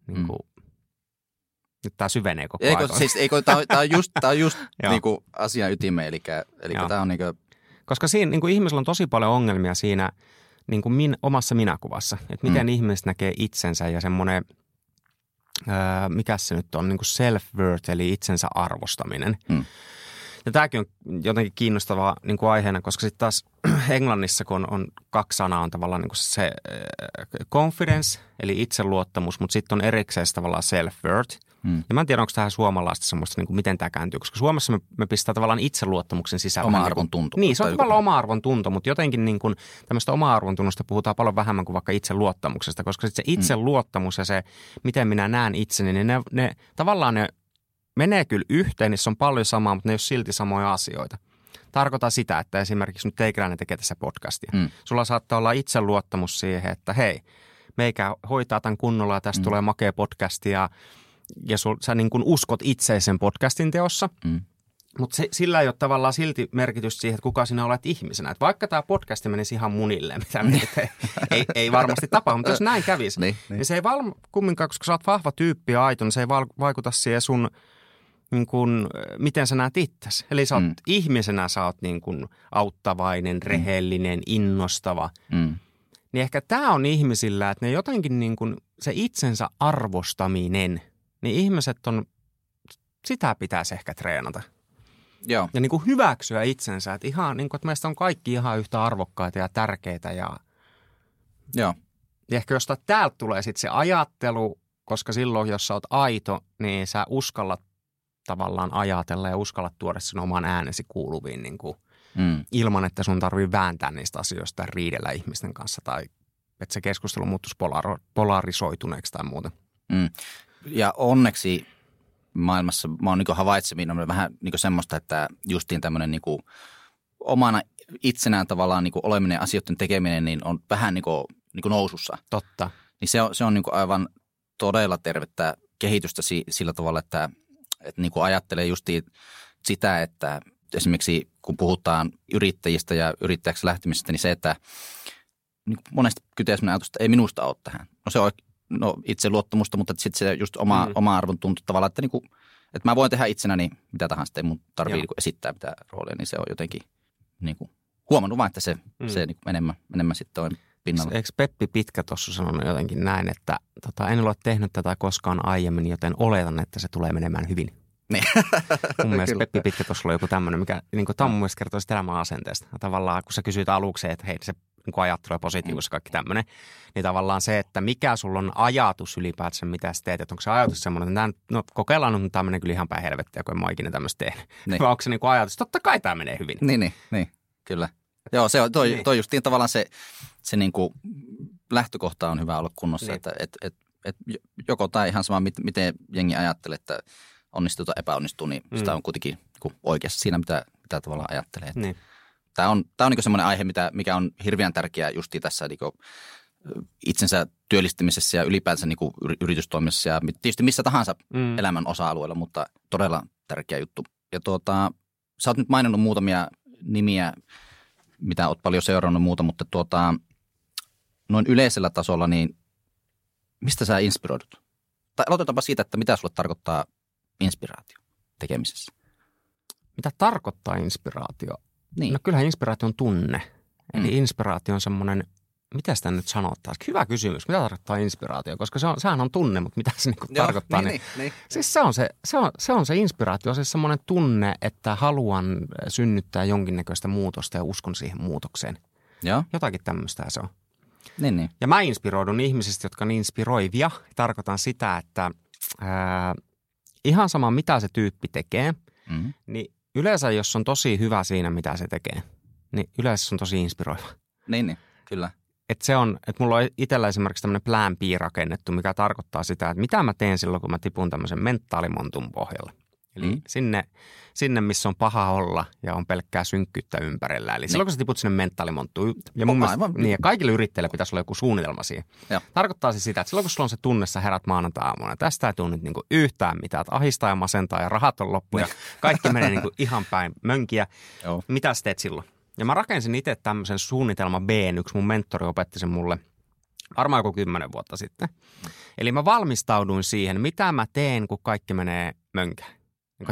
niin kuin, mm. nyt tää syvenee koko eikö, ajan. Siis, eikö, tää, tää on just, tää on just niin kuin asian ytime, eli, eli tää on niin kuin... Koska siinä niin kuin ihmisillä on tosi paljon ongelmia siinä niin kuin min, omassa minäkuvassa. Että miten mm. ihmiset näkee itsensä ja semmoinen... Öö, mikäs se nyt on, niin kuin self-worth eli itsensä arvostaminen. Mm. Ja tämäkin on jotenkin kiinnostavaa niin kuin aiheena, koska sitten taas Englannissa, kun on, on kaksi sanaa, on tavallaan niin kuin se äh, confidence eli itseluottamus, mutta sitten on erikseen tavallaan self-worth. Mm. Ja mä en tiedä, onko tähän suomalaista semmoista, niin kuin miten tämä kääntyy, koska Suomessa me, me pistää tavallaan itseluottamuksen sisällä. Oma-arvon tunto. Niin, se on tavallaan oma-arvon tunto, mutta jotenkin niin kuin tämmöistä oma-arvon tunnosta puhutaan paljon vähemmän kuin vaikka itseluottamuksesta, koska sitten se itseluottamus ja se, miten minä näen itseni, niin ne, ne tavallaan ne menee kyllä yhteen, niissä on paljon samaa, mutta ne ei ole silti samoja asioita. Tarkoitan sitä, että esimerkiksi nyt teikäläinen tekee tässä podcastia. Mm. Sulla saattaa olla itseluottamus siihen, että hei, meikä hoitaa tämän kunnolla ja tästä mm. tulee makea podcastia. Ja sul, sä niin kuin uskot itse sen podcastin teossa, mm. mutta sillä ei ole tavallaan silti merkitystä siihen, että kuka sinä olet ihmisenä. Et vaikka tämä podcast menisi ihan munille, mitä ei, ei, ei varmasti tapahdu, mutta jos näin kävisi, niin, niin. niin se ei val, kumminkaan, koska sä oot vahva tyyppi ja aito, niin se ei val, vaikuta siihen sun, niin kuin, miten sä näet itsesi. Eli sä oot mm. ihmisenä, sä oot niin kuin auttavainen, rehellinen, innostava. Mm. Niin ehkä tämä on ihmisillä, että ne jotenkin niin kuin, se itsensä arvostaminen... Niin ihmiset on, sitä pitäisi ehkä treenata. Joo. Ja niin kuin hyväksyä itsensä, että, ihan, niin kuin, että meistä on kaikki ihan yhtä arvokkaita ja tärkeitä. Ja, Joo. ja ehkä jostain täältä tulee sitten se ajattelu, koska silloin jos sä oot aito, niin sä uskallat tavallaan ajatella ja uskallat tuoda sun oman äänesi kuuluviin niin kuin, mm. ilman, että sun tarvii vääntää niistä asioista tai riidellä ihmisten kanssa. Tai että se keskustelu muuttuisi polar- polarisoituneeksi tai muuta. Mm. Ja onneksi maailmassa, mä oon niin kuin havaitsevinut vähän niin kuin semmoista, että justiin tämmöinen niin kuin omana itsenään tavallaan niin kuin oleminen ja asioiden tekeminen niin on vähän niin kuin, niin kuin nousussa. Totta. Niin se on, se on niin kuin aivan todella tervettä kehitystä si, sillä tavalla, että, että niin kuin ajattelee justiin sitä, että esimerkiksi kun puhutaan yrittäjistä ja yrittäjäksi lähtemisestä, niin se, että niin monesti kytee semmoinen ajatus, että ei minusta ole tähän. No se on No itse luottamusta, mutta sitten se just oma, mm. oma arvon tuntuu tavallaan, että, niinku, että mä voin tehdä itsenäni mitä tahansa, ei mun tarvitse niinku esittää mitään roolia, niin se on jotenkin niinku, huomannut vaan, että se, mm. se niinku enemmän, enemmän sitten on pinnalla. Eikö Peppi Pitkä tuossa sanonut jotenkin näin, että tota, en ole tehnyt tätä koskaan aiemmin, joten oletan, että se tulee menemään hyvin. Niin. Mun mielestä Kyllä. Peppi Pitkä tuossa oli joku tämmöinen, mikä niin kuin Tammu mielestä kertoo sitä elämän asenteesta. Tavallaan kun sä kysyit aluksi, että hei se niin ajattelu positiivista kaikki tämmöinen, niin tavallaan se, että mikä sulla on ajatus ylipäätänsä, mitä sä teet, että onko se ajatus semmoinen, että nyt, no kokeillaan, mutta tämä menee kyllä ihan päin helvettiä, kun en mä ole ikinä tämmöistä tehnyt. Niin. Vai onko se niin kuin ajatus, totta kai tämä menee hyvin. Niin, niin, niin. Kyllä. Joo, se on, toi, niin. toi justiin tavallaan se, se niin kuin lähtökohta on hyvä olla kunnossa, niin. että et, et, et joko tai ihan sama, miten jengi ajattelee, että onnistuu tai epäonnistuu, niin mm. sitä on kuitenkin oikeassa siinä, mitä, mitä tavallaan ajattelee. Että. Niin. Tämä on, tämä on niin semmoinen aihe, mitä, mikä on hirveän tärkeä justi tässä niin kuin itsensä työllistämisessä ja ylipäänsä niin kuin yritystoiminnassa ja tietysti missä tahansa mm. elämän osa-alueella, mutta todella tärkeä juttu. Ja tuota, sä oot nyt maininnut muutamia nimiä, mitä oot paljon seurannut muuta, mutta tuota, noin yleisellä tasolla, niin mistä sä inspiroidut? Tai aloitetaanpa siitä, että mitä sulle tarkoittaa inspiraatio tekemisessä. Mitä tarkoittaa inspiraatio? Niin. No kyllähän inspiraatio on tunne. Eli mm. inspiraatio on semmoinen, mitä sitä nyt sanottaisiin? Hyvä kysymys, mitä tarkoittaa inspiraatio? Koska se on, sehän on tunne, mutta mitä se niinku Joo, tarkoittaa? Niin, niin. Niin. Siis se on se, se, on, se on se inspiraatio, se semmoinen tunne, että haluan synnyttää jonkinnäköistä muutosta ja uskon siihen muutokseen. Joo. Jotakin tämmöistä se on. Niin, niin. Ja mä inspiroidun ihmisistä, jotka on inspiroivia. Tarkoitan sitä, että ää, ihan sama mitä se tyyppi tekee, mm. niin yleensä, jos on tosi hyvä siinä, mitä se tekee, niin yleensä se on tosi inspiroiva. Niin, niin kyllä. Että se on, että mulla on itsellä esimerkiksi tämmöinen plan B rakennettu, mikä tarkoittaa sitä, että mitä mä teen silloin, kun mä tipun tämmöisen mentaalimontun pohjalle. Eli mm. sinne, sinne, missä on paha olla ja on pelkkää synkkyyttä ympärillä. Eli niin. Silloin, kun sä tiput sinne menttaalimonttuun. Ja mun mielestä, niin, ja kaikille yrittäjille pitäisi olla joku suunnitelma siihen. Ja. Tarkoittaa siis sitä, että silloin, kun sulla on se tunne, sä herät maanantai-aamuna. Tästä ei tule nyt niinku yhtään mitään, että ahistaa ja masentaa ja rahat on loppu. Ja kaikki menee niinku ihan päin mönkiä. Joo. Mitä sä teet silloin? Ja mä rakensin itse tämmöisen suunnitelma B N, yksi mun mentori opetti sen mulle. Varmaan joku kymmenen vuotta sitten. Eli mä valmistauduin siihen, mitä mä teen, kun kaikki menee mönkään.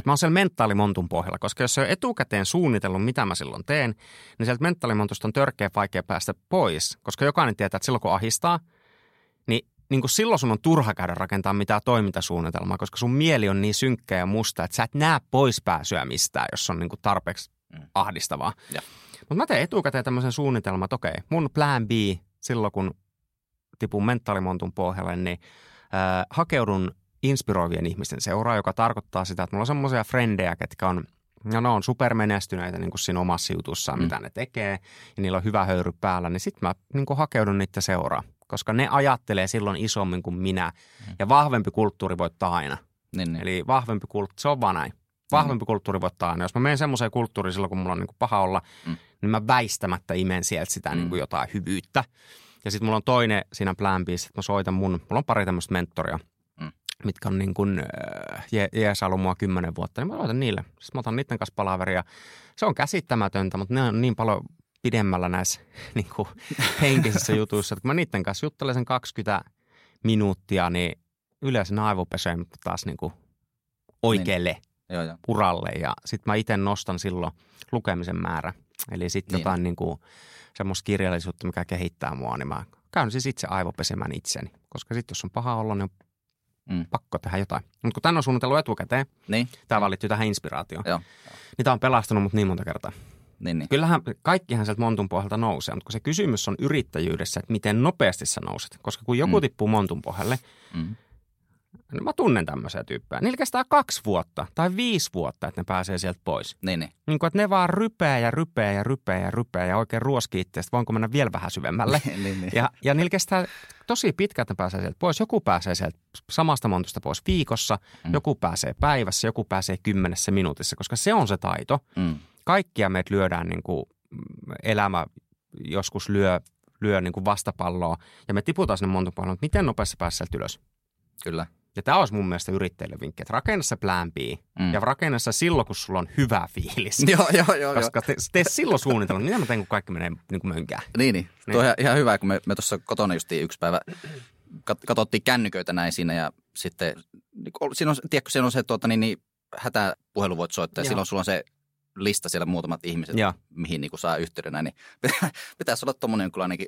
Mä oon siellä mentaalimontun pohjalla, koska jos se on etukäteen suunnitellut, mitä mä silloin teen, niin sieltä mentaalimontusta on törkeä vaikea päästä pois. Koska jokainen tietää, että silloin kun ahistaa, niin, niin kun silloin sun on turha käydä rakentaa mitään toimintasuunnitelmaa, koska sun mieli on niin synkkä ja musta, että sä et näe pois pääsyä mistään, jos on niin kun tarpeeksi ahdistavaa. Mutta mä teen etukäteen tämmöisen suunnitelman, että okei, mun plan B silloin, kun tipun mentaalimontun pohjalle, niin äh, hakeudun inspiroivien ihmisten seuraa, joka tarkoittaa sitä, että mulla on semmoisia frendejä, ketkä on, no ne on supermenestyneitä niin kuin siinä omassa jutussaan, mm. mitä ne tekee, ja niillä on hyvä höyry päällä, niin sitten mä niin kuin hakeudun niitä seuraa, koska ne ajattelee silloin isommin kuin minä, mm. ja vahvempi kulttuuri voittaa aina. Niin, niin. Eli vahvempi kulttuuri, se on vaan näin. Vahvempi mm. kulttuuri voittaa aina. Jos mä menen semmoiseen kulttuuriin silloin, kun mulla on niin kuin paha olla, mm. niin mä väistämättä imen sieltä sitä mm. niin kuin jotain hyvyyttä. Ja sitten mulla on toinen siinä plan B, että mä soitan mun, mulla on pari tämmöistä mentoria, mm. mitkä on niin kuin je, jeesailu mua kymmenen vuotta, niin mä soitan niille. Sitten mä otan niiden kanssa palaveria. Se on käsittämätöntä, mutta ne on niin paljon pidemmällä näissä niin kuin henkisissä jutuissa, että kun mä niiden kanssa juttelen sen kaksikymmentä minuuttia, niin yleensä ne aivopesee taas niin kuin oikealle niin. joo, joo. uralle. Ja sitten mä itse nostan silloin lukemisen määrä. Eli sitten niin. jotain niin kuin semmoista kirjallisuutta, mikä kehittää mua, niin mä käyn siis itse aivopesemään itseni. Koska sitten jos on paha olla, niin on mm. pakko tehdä jotain. Mutta kun tämän on suunnitellut etukäteen, niin. tämä valittyy tähän inspiraatioon, joo. niin tämä on pelastanut mut niin monta kertaa. Niin, niin. Kyllähän kaikkihan sieltä montun pohjalta nousee, mutta kun se kysymys on yrittäjyydessä, että miten nopeasti sä nouset. Koska kun joku mm. tippuu montun pohjalle, mm. niin mä tunnen tämmöisiä tyyppejä. Niillä kestää kaksi vuotta tai viisi vuotta, että ne pääsee sieltä pois. Niin, niin. Niin kuin, että ne vaan rypeää ja rypeää ja rypeää ja rypeää ja oikein ruoskii itseästä. Voinko mennä vielä vähän syvemmälle? niin, niin. Ja, ja niillä kestää tosi pitkä, että ne pääsee sieltä pois. Joku pääsee sieltä samasta montusta pois viikossa, mm. joku pääsee päivässä, joku pääsee kymmenessä minuutissa, koska se on se taito. Mm. Kaikkia meitä lyödään niin kuin elämä joskus lyö, lyö niin kuin vastapalloa ja me tiputaan sinne montun pohjalle, mutta miten nopeasti pääsee sieltä ylös? Kyllä. Ja tämä olisi mun mielestä yrittäjille vinkki, että rakenna se plan B mm. ja rakenna se silloin, kun sulla on hyvä fiilis. joo, joo, joo. Koska te, te silloin suunnitelma, mitä mä teen, kun kaikki menee niin kuin mönkään. Niin, niin. niin. Tuo on ihan, ihan hyvä, kun me, me tuossa kotona justiin yksi päivä kat- katsottiin kännyköitä näin siinä ja sitten, siinä on, tiedätkö, siinä on se tuota, niin, niin, hätäpuhelu voit soittaa ja silloin sulla on se lista siellä muutamat ihmiset, ja. mihin niin kuin saa yhteyden näin, niin pitä, pitäisi olla tuommoinen kyllä ainakin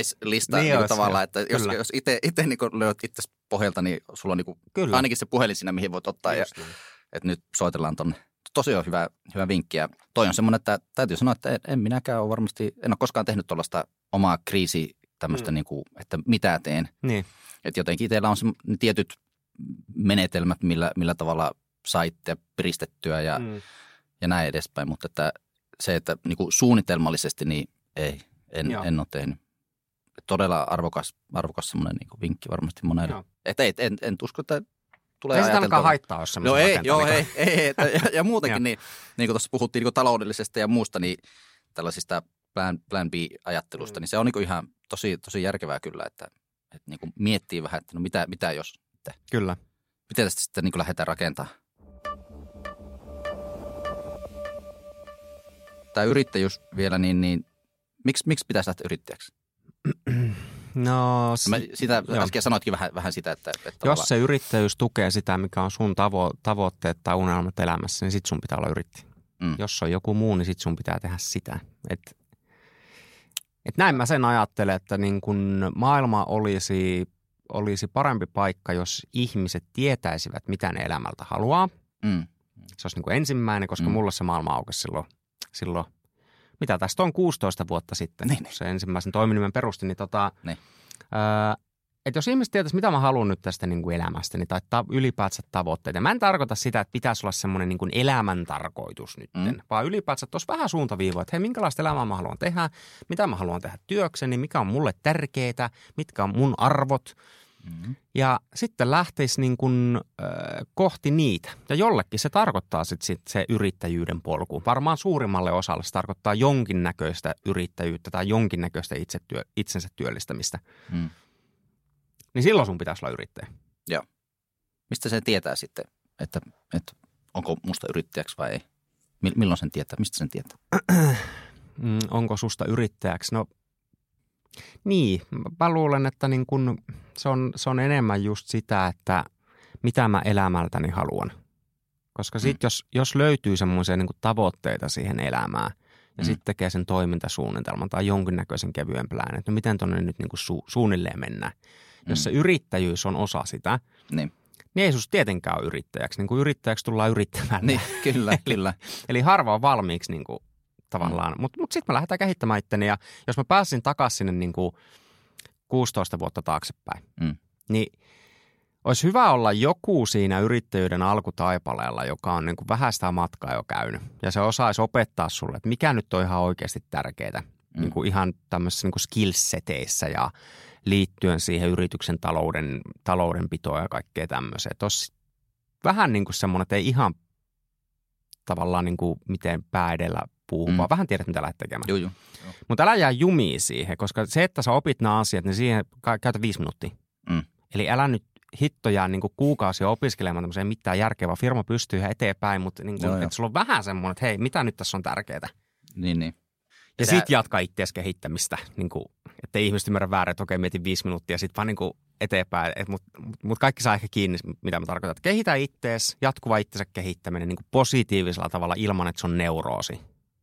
ice-lista niin niin tavallaan, että jos, jos itse niin löydät itsesi pohjalta, niin sulla on niin kuin, ainakin se puhelin siinä, mihin voit ottaa, ja, niin. että nyt soitellaan tuonne. Tosi on hyvä, hyvä vinkki, ja toi on semmoinen, että täytyy sanoa, että en, en minäkään ole varmasti, en ole koskaan tehnyt tuollaista omaa kriisiä tämmöistä, mm. niin kuin, että mitä teen. Niin. Että jotenkin itsellä on se, ne tietyt menetelmät, millä, millä tavalla saitte piristettyä, ja mm. ja näin edespäin, mutta että se, että niinku suunnitelmallisesti, niin ei, en, en ole tehnyt. Todella arvokas, arvokas semmoinen niinku vinkki varmasti monelle. Joo. Että ei, en, en usko, että tulee ajateltua. Ei sitä alkaa haittaa, jos semmoisen no, ei, joo, ei, ei, että, ja, ja muutenkin, niin, niin kuin tuossa puhuttiin niin taloudellisesta ja muusta, niin tällaisista plan, plan B-ajattelusta, mm. niin se on niin ihan tosi, tosi järkevää kyllä, että, että niin miettii vähän, että no mitä, mitä jos. Te, kyllä. Miten tästä sitten niin lähdetään rakentamaan? Tämä yrittäjyys vielä, niin, niin miksi, miksi pitäisi lähteä yrittäjäksi? No, Mä sitä jo. äsken sanoitkin vähän, vähän sitä, että... että jos se yrittäjyys tukee sitä, mikä on sun tavo, tavoitteet tai unelmat elämässä, niin sit sun pitää olla yrittäjä. Mm. Jos on joku muu, niin sit sun pitää tehdä sitä. Et, et näin mä sen ajattelen, että niin kun maailma olisi, olisi parempi paikka, jos ihmiset tietäisivät, mitä ne elämältä haluaa. Mm. Se olisi niin kuin ensimmäinen, koska mm. mulla se maailma aukesi silloin. Silloin, mitä tästä on kuusitoista vuotta sitten, niin, kun se ensimmäisen toiminimen perusti, niin tota, niin. Ö, että jos ihmiset tietäisi, mitä mä haluan nyt tästä niin kuin elämästäni niin tai ta- ylipäätänsä tavoitteita. Mä en tarkoita sitä, että pitäisi olla semmoinen niin kuin elämäntarkoitus nytten, mm. vaan ylipäätänsä tuossa vähän suuntaviivoja, että hei, minkälaista elämää mä haluan tehdä, mitä mä haluan tehdä työkseni, mikä on mulle tärkeää, mitkä on mun arvot. Mm-hmm. Ja sitten lähtisi niin kuin, äh, kohti niitä. Ja jollekin se tarkoittaa sitten sit se yrittäjyyden polku. Varmaan suurimmalle osalle se tarkoittaa jonkinnäköistä yrittäjyyttä tai jonkinnäköistä itsetyö, itsensä työllistämistä. Mm. Niin silloin sun pitäisi olla yrittäjä. Joo. Mistä se tietää sitten, että, että onko musta yrittäjäksi vai ei? Milloin sen tietää? Mistä sen tietää? Onko susta yrittäjäksi? No niin, mä luulen, että niin kun se, on, se on enemmän just sitä, että mitä mä elämältäni haluan. Koska sit mm. jos, jos löytyy semmoisia niin kun tavoitteita siihen elämään ja mm. sitten tekee sen toimintasuunnitelman tai jonkinnäköisen kevyen pläänin, että no miten tuonne nyt niin kun su, suunnilleen mennään. Mm. Jos se yrittäjyys on osa sitä, niin. Niin ei susta tietenkään ole yrittäjäksi. Niin kuin yrittäjäksi tullaan yrittämään. Niin, kyllä, kyllä. Eli harva on valmiiksi niin kuin, tavallaan. Mm. Mutta mut sitten mä lähdetään kehittämään itteni. Ja jos mä pääsin takaisin sinne niin kuin kuusitoista vuotta taaksepäin, mm. niin olisi hyvä olla joku siinä yrittäjyyden alkutaipaleella, joka on niin kuin vähän sitä matkaa jo käynyt. Ja se osaisi opettaa sulle, että mikä nyt on ihan oikeasti tärkeää. Mm. Niin kuin ihan tämmöisissä niin kuin skillseteissä ja liittyen siihen yrityksen talouden, taloudenpitoon ja kaikkea tämmöiseen. Tuossa vähän niin kuin semmoinen, että ei ihan tavallaan niin kuin miten pää edellä puhuu, mm. vaan vähän tiedät, mitä lähdet tekemään. Joo, joo. Mutta älä jää jumiin siihen, koska se, että sä opit nämä asiat, niin siihen käytä viisi minuuttia. Mm. Eli älä nyt hitto jää niin kuin kuukausia opiskelemaan tämmöiseen mitään järkevää. Firma pystyy ihan eteenpäin, mutta niin kuin, joo, että jo. Sulla on vähän semmoinen, että hei, mitä nyt tässä on tärkeää? Niin, niin. Ja sitten jatka itseäsi kehittämistä, niin kuin, ettei ihmiset ymmärrä väärin, että okei, mietin viisi minuuttia ja sitten vaan niin kuin eteenpäin. Et, Mutta mut kaikki saa ehkä kiinni, mitä mä tarkoitan. Kehitä itseäsi, jatkuva itsensä kehittäminen niin kuin positiivisella tavalla ilman, että se on neuroosi.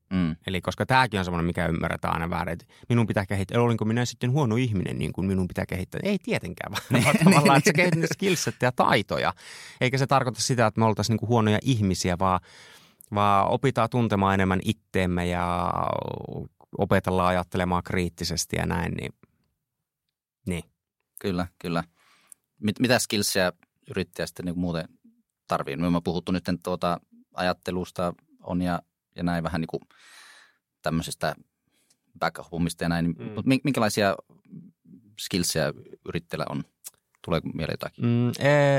Mm. Eli koska tämäkin on semmoinen, mikä ymmärretään aina väärin, että minun pitää kehittää. Olinko minä sitten huono ihminen, niin kuin minun pitää kehittää? Ei tietenkään, vaan tavallaan, että sä kehität niitä skillsettejä ja taitoja. Eikä se tarkoita sitä, että me oltaisiin niin kuin huonoja ihmisiä, vaan... vaan opitaan tuntemaan enemmän itteemme ja opetellaan ajattelemaan kriittisesti ja näin, niin, niin. Kyllä, kyllä. Mit, mitä skillsia yrittäjä sitten niin muuten tarvii? Me ollaan puhuttu nyt tuota ajattelusta on ja, ja näin vähän niin kuin tämmöisestä backupumista ja näin. Mm. Mutta minkälaisia skillsia yrittäjällä on? Tuleeko mieleen jotakin? Mm,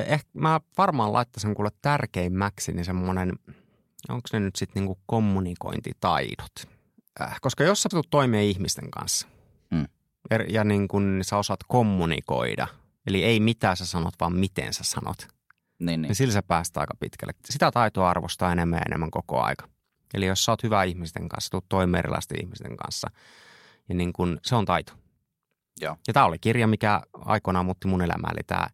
ehkä mä varmaan laittaisin kuule tärkeimmäksi niin semmoinen... Onko ne nyt sitten niinku kommunikointitaidot? Äh, koska jos sä tulet toimia ihmisten kanssa mm. er, ja niin kun sä osaat kommunikoida, eli ei mitä sä sanot, vaan miten sä sanot, niin, niin. niin sillä sä päästään aika pitkälle. Sitä taitoa arvostaa enemmän ja enemmän koko aika. Eli jos sä oot hyvä ihmisten kanssa, tulet toimia erilaisten ihmisten kanssa, ja niin kun, se on taito. Joo. Ja tämä oli kirja, mikä aikoinaan muutti mun elämää, eli tämä...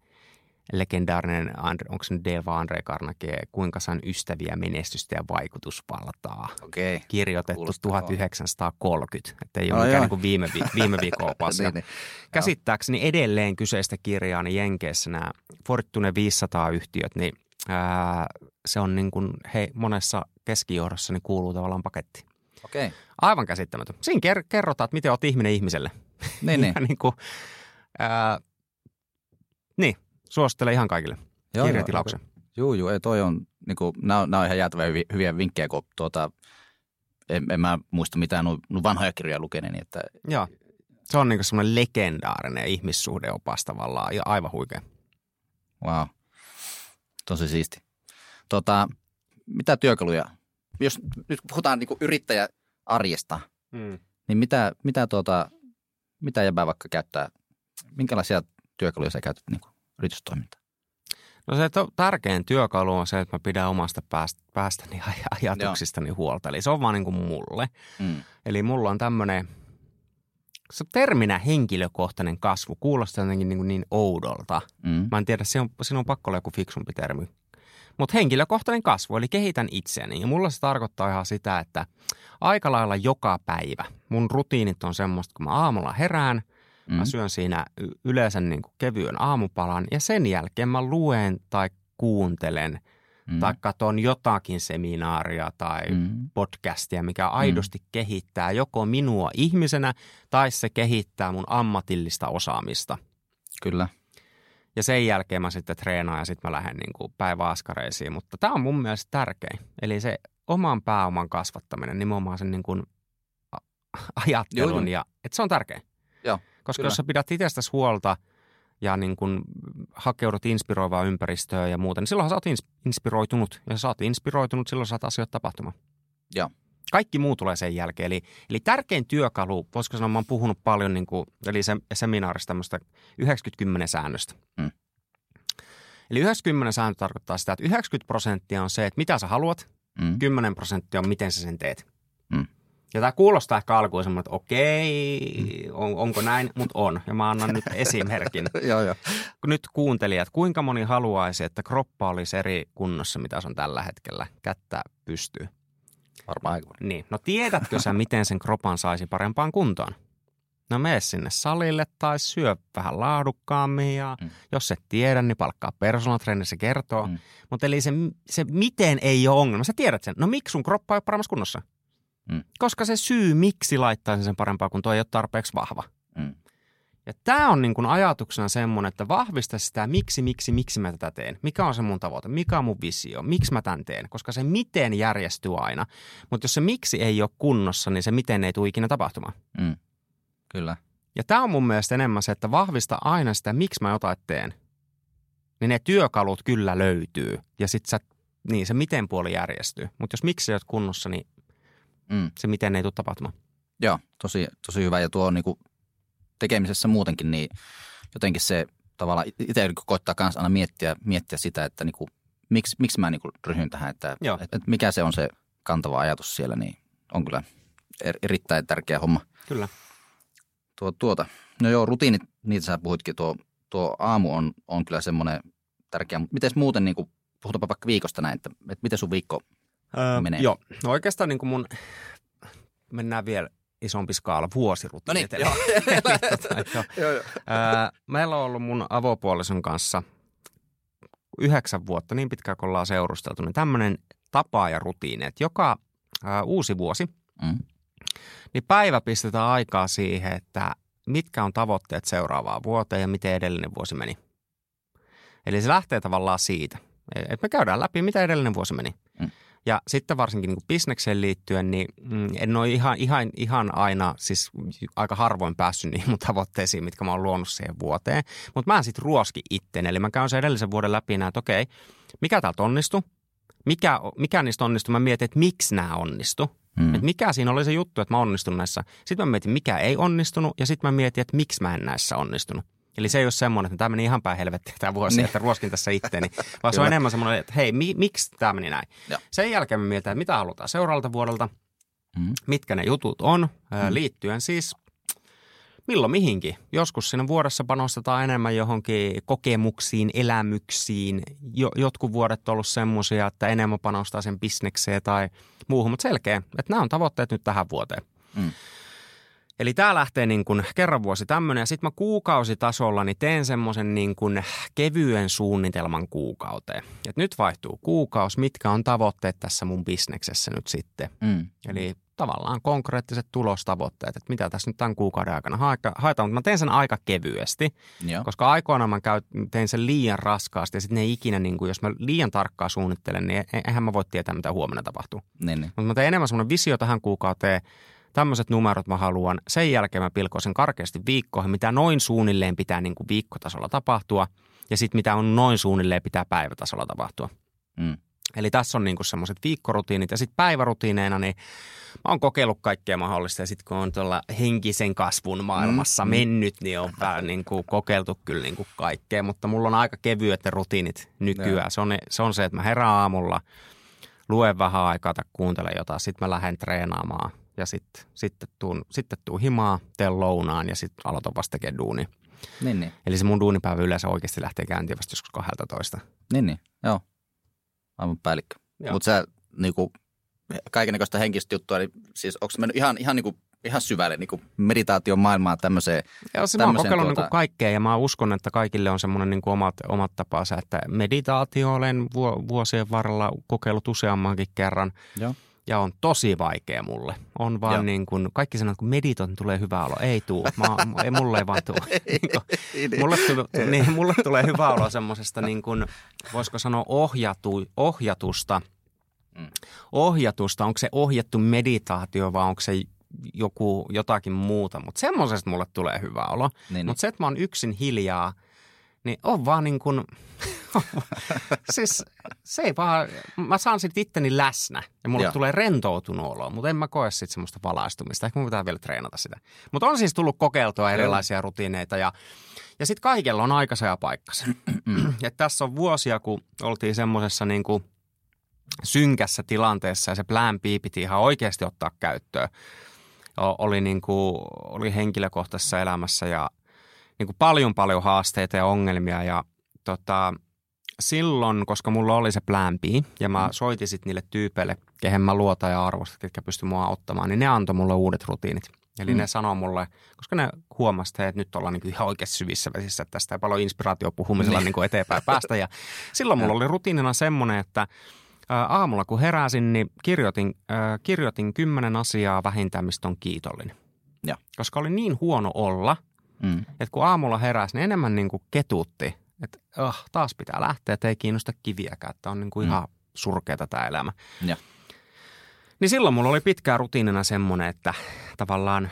legendaarinen, onko se nyt Deva Andre Carnegie, Kuinka sain ystäviä, menestystä ja vaikutusvaltaa. Okei. Kirjoitettu kuulostaa. tuhatyhdeksänsataakolmekymmentä, ettei ole no mikään niin kuin viime, viime viikon opas. niin, niin. Käsittääkseni edelleen kyseistä kirjaa, niin Jenkeissä nämä Fortune viisisataa-yhtiöt, niin ää, se on niin kuin, hei, monessa keskijohdossa niin kuuluu tavallaan paketti. Okei. Aivan käsittämätön. Siinä ker- kerrotaan, että miten olet ihminen ihmiselle. Niin, niin. niin, kuin, ää, niin. Suosittelen ihan kaikille joo, kirjatilauksen. Joo, joo, ei toi on, niin kuin, nämä on, nämä on ihan jäätävä hyviä, hyviä vinkkejä, kun tuota, en, en mä muista mitään noin vanhoja kirjoja lukeneeni. Että... Joo, se on niin kuin semmoinen legendaarinen ihmissuhdeopas tavallaan ja aivan huikea. Vau, wow. Tosi siisti. Tota, mitä työkaluja, jos nyt puhutaan niin kuin yrittäjäarjesta, hmm. niin mitä, mitä, tuota, mitä jäbää vaikka käyttää, minkälaisia työkaluja sä käytät niin kuin? Yritystoiminta? No se tärkein työkalu on se, että mä pidän omasta päästä, päästäni ajatuksistani Joo. huolta. Eli se on vaan niin kuin mulle. Mm. Eli mulla on tämmöinen, se terminä henkilökohtainen kasvu kuulostaa jotenkin niin, niin oudolta. Mm. Mä en tiedä, se on, siinä on pakko olla joku fiksumpi termi. Mutta henkilökohtainen kasvu, eli kehitän itseäni. Ja mulla se tarkoittaa ihan sitä, että aika lailla joka päivä mun rutiinit on semmoista, kun mä aamulla herään, Mm. mä syön siinä yleensä niin kuin kevyen aamupalan ja sen jälkeen mä luen tai kuuntelen mm. tai katson jotakin seminaaria tai mm. podcastia, mikä aidosti mm. kehittää joko minua ihmisenä tai se kehittää mun ammatillista osaamista. Kyllä. Ja sen jälkeen mä sitten treenaan ja sitten mä lähden niin kuin päiväaskareisiin, mutta tämä on mun mielestä tärkein. Eli se oman pääoman kasvattaminen, nimenomaan sen niin kuin ajattelun, ja, että se on tärkein. Joo. Koska Kyllä. jos sä pidät itsestäsi huolta ja niin kun hakeudut inspiroivaa ympäristöä ja muuta, niin silloinhan sä oot inspiroitunut. Ja sä oot inspiroitunut, silloin saat asiat tapahtumaan. Joo. Kaikki muu tulee sen jälkeen. Eli, eli tärkein työkalu, voisiko sanoa, mä oon puhunut paljon, niin kuin, eli se, seminaarissa tämmöistä yhdeksänkymmentä kymmenen säännöstä. Mm. Eli yhdeksänkymmentä sääntö tarkoittaa sitä, että yhdeksänkymmentä prosenttia on se, että mitä sä haluat, mm. kymmenen prosenttia on miten sä sen teet. Mm. Ja tämä kuulostaa ehkä alkuun semmoinen, että okei, mm. on, onko näin, mutta on. Ja mä annan nyt esimerkin. Joo, jo. Nyt kuuntelijat, kuinka moni haluaisi, että kroppa olisi eri kunnossa, mitä se on tällä hetkellä, kättä pystyy? Varmaan. Niin. No tiedätkö sä, miten sen kropan saisi parempaan kuntoon? No mene sinne salille tai syö vähän laadukkaammin ja mm. jos et tiedä, niin palkkaa personal trainer, se kertoo. Mm. Mutta eli se, se miten ei ole ongelma. Sä tiedät sen. No miksi sun kroppa ei ole paremmassa kunnossa? Mm. Koska se syy, miksi laittaisin sen parempaa kuntoon, ei ole tarpeeksi vahva. Mm. Ja tämä on niin kuin ajatuksena semmoinen, että vahvista sitä, miksi, miksi, miksi mä tätä teen. Mikä on se mun tavoite, mikä on mun visio, miksi mä tämän teen. Koska se miten järjestyy aina. Mutta jos se miksi ei ole kunnossa, niin se miten ei tule ikinä tapahtumaan. Mm. Kyllä. Ja tämä on mun mielestä enemmän se, että vahvista aina sitä, miksi mä jotain teen. Niin ne työkalut kyllä löytyy. Ja sitten niin se miten puoli järjestyy. Mutta jos miksi ei ole kunnossa, niin mm. se miten ei tule tapahtumaan. Joo, tosi, tosi hyvä. Ja tuo on niinku tekemisessä muutenkin, niin jotenkin se tavallaan itse koittaa myös aina miettiä, miettiä sitä, että niinku, miksi, miksi mä niinku ryhdyn tähän, että et, et mikä se on se kantava ajatus siellä, niin on kyllä er, erittäin tärkeä homma. Kyllä. Tuo, tuota, no joo, rutiinit, niitä sä puhuitkin, tuo, tuo aamu on, on kyllä semmoinen tärkeä, mutta miten muuten, niinku, puhutaanpa vaikka viikosta näin, että, että miten sun viikko öö, menee? Joo, no oikeastaan niin kuin mun, mennään vielä isompi skaala, vuosirutiinit. No niin, tota, joo. Joo. Ää, meillä on ollut mun avopuolison kanssa yhdeksän vuotta, niin pitkään kun ollaan seurusteltu, niin tämmöinen tapa ja rutiini, että joka ää, uusi vuosi, mm. niin päivä pistetään aikaa siihen, että mitkä on tavoitteet seuraavaan vuoteen ja miten edellinen vuosi meni. Eli se lähtee tavallaan siitä, että me käydään läpi, mitä edellinen vuosi meni. Mm. Ja sitten varsinkin niin kuin bisnekseen liittyen, niin en ole ihan, ihan, ihan aina, siis aika harvoin päässyt niihin mun tavoitteisiin, mitkä mä oon luonut siihen vuoteen. Mutta mä en sitten ruoski itten, eli mä käyn sen edellisen vuoden läpi näin, että okei, mikä täältä onnistui, mikä, mikä niistä onnistui, mä mietin, että miksi nämä onnistui. Hmm. Että mikä siinä oli se juttu, että mä onnistun näissä. Sitten mä mietin, mikä ei onnistunut, ja sitten mä mietin, että miksi mä en näissä onnistunut. Eli se ei ole semmoinen, että tämä meni ihan päin helvettiä tämä vuosi, niin. Että ruoskin tässä itteeni, vaan se on enemmän semmoinen, että hei, mi, miksi tämä meni näin? Ja. Sen jälkeen me mietitään, mitä halutaan seuraavalta vuodelta, mm. mitkä ne jutut on, mm. liittyen siis milloin mihinkin. Joskus siinä vuodessa panostetaan enemmän johonkin kokemuksiin, elämyksiin. Jo, jotkut vuodet on ollut semmoisia, että enemmän panostaa sen bisnekseen tai muuhun, mutta selkeä, että nämä on tavoitteet nyt tähän vuoteen. Mm. Eli tämä lähtee niin kuin kerran vuosi tämmöinen ja sitten mä kuukausitasolla niin teen semmoisen niin kuin kevyen suunnitelman kuukauteen. Et nyt vaihtuu kuukausi, mitkä on tavoitteet tässä mun bisneksessä nyt sitten. Mm. Eli tavallaan konkreettiset tulostavoitteet, että mitä tässä nyt tämän kuukauden aikana haetaan, mutta mä teen sen aika kevyesti, Joo. koska aikoinaan mä käyn, tein sen liian raskaasti ja sitten ne ikinä, niin kuin, jos mä liian tarkkaan suunnittelen, niin eihän mä voi tietää, mitä huomenna tapahtuu. Niin, niin. Mutta mä teen enemmän semmoinen visio tähän kuukauteen. Tämmöiset numerot mä haluan. Sen jälkeen mä pilkoisen karkeasti viikkoihin, mitä noin suunnilleen pitää niin kuin viikkotasolla tapahtua ja sitten mitä on noin suunnilleen pitää päivätasolla tapahtua. Mm. Eli tässä on niin kuin semmoiset viikkorutiinit ja sitten päivärutiineina niin mä oon kokeillut kaikkea mahdollista ja sitten kun on tuolla henkisen kasvun maailmassa mm. mennyt, niin on vähän niin kuin kokeiltu kyllä niin kuin kaikkea, mutta mulla on aika kevyet rutiinit nykyään. Se on, se on se, että mä herään aamulla, luen vähän aikaa tai kuuntelen jotain, sitten mä lähden treenaamaan. Ja sitten sit tuun, sit tuun himaa, teen lounaan ja sitten aloitan vasta tekemään duunia. Niin, niin. Eli se mun duunipäivä yleensä oikeasti lähtee käyntiin vasta joskus kahdeltatoista. Niin, niin. Joo. Aivan päällikkö. Mutta sä niinku, kaikennäköistä henkistä juttua, niin siis onko se mennyt ihan, ihan, niinku, ihan syvälle niinku meditaation maailmaan tämmöiseen? Joo, se mä oon kokeillut tuota... niinku kaikkea ja mä uskon, että kaikille on semmoinen niinku omat, omat tapansa, että meditaatio olen vuosien varrella kokeillut useammankin kerran. Joo. Ja on tosi vaikea mulle. On vaan Joo. niin kuin, kaikki sanoo, kun meditoin, tulee hyvä olo. Ei tuu. Mä, ei, mulle ei vaan tuu. mulle, tuli, niin, mulle tulee hyvä olo semmoisesta niin kuin, voisiko sanoa ohjatu, ohjatusta. Ohjatusta. Onko se ohjattu meditaatio vai onko se joku, jotakin muuta. Mutta semmoisesta mulle tulee hyvä olo. Niin, Mutta niin. se, että mä oon yksin hiljaa niin on vaan niin kuin, siis se ei vaan, mä saan sitten itteni läsnä ja mulle Joo. tulee rentoutunut olo, mutta en mä koe sitten semmoista valaistumista. Ehkä mun pitää vielä treenata sitä. Mutta on siis tullut kokeiltua erilaisia Joo. rutiineita ja, ja sitten kaikella on aikansa ja paikkansa. Ja tässä on vuosia, kun oltiin semmoisessa niin kuin synkässä tilanteessa ja se plan B piti ihan oikeasti ottaa käyttöön. Oli, niin kuin, oli henkilökohtaisessa elämässä ja niin kuin paljon paljon haasteita ja ongelmia ja tota, silloin, koska mulla oli se plan B ja mä mm. soitin sitten niille tyypeille, kehen mä luotan ja arvostan, ketkä pysty mua auttamaan, niin ne antoi mulle uudet rutiinit. Eli mm. ne sanoi mulle, koska ne huomasi, että nyt ollaan niin kuin ihan oikeasti syvissä vesissä, että tästä ei paljon inspiraatiopuhumisella niin kuin eteenpäin päästä. Ja silloin mulla oli rutiinina semmoinen, että aamulla kun heräsin, niin kirjoitin, äh, kirjoitin kymmenen asiaa vähintään, mistä on kiitollinen. Ja. Koska oli niin huono olla, mm. että kun aamulla heräsin, niin enemmän niin kuin ketuutti, että oh, taas pitää lähteä, että ei kiinnosta kiviäkään, että on niin kuin mm. ihan surkeata tämä elämä. Ja. Niin silloin mulla oli pitkään rutiinina semmoinen, että tavallaan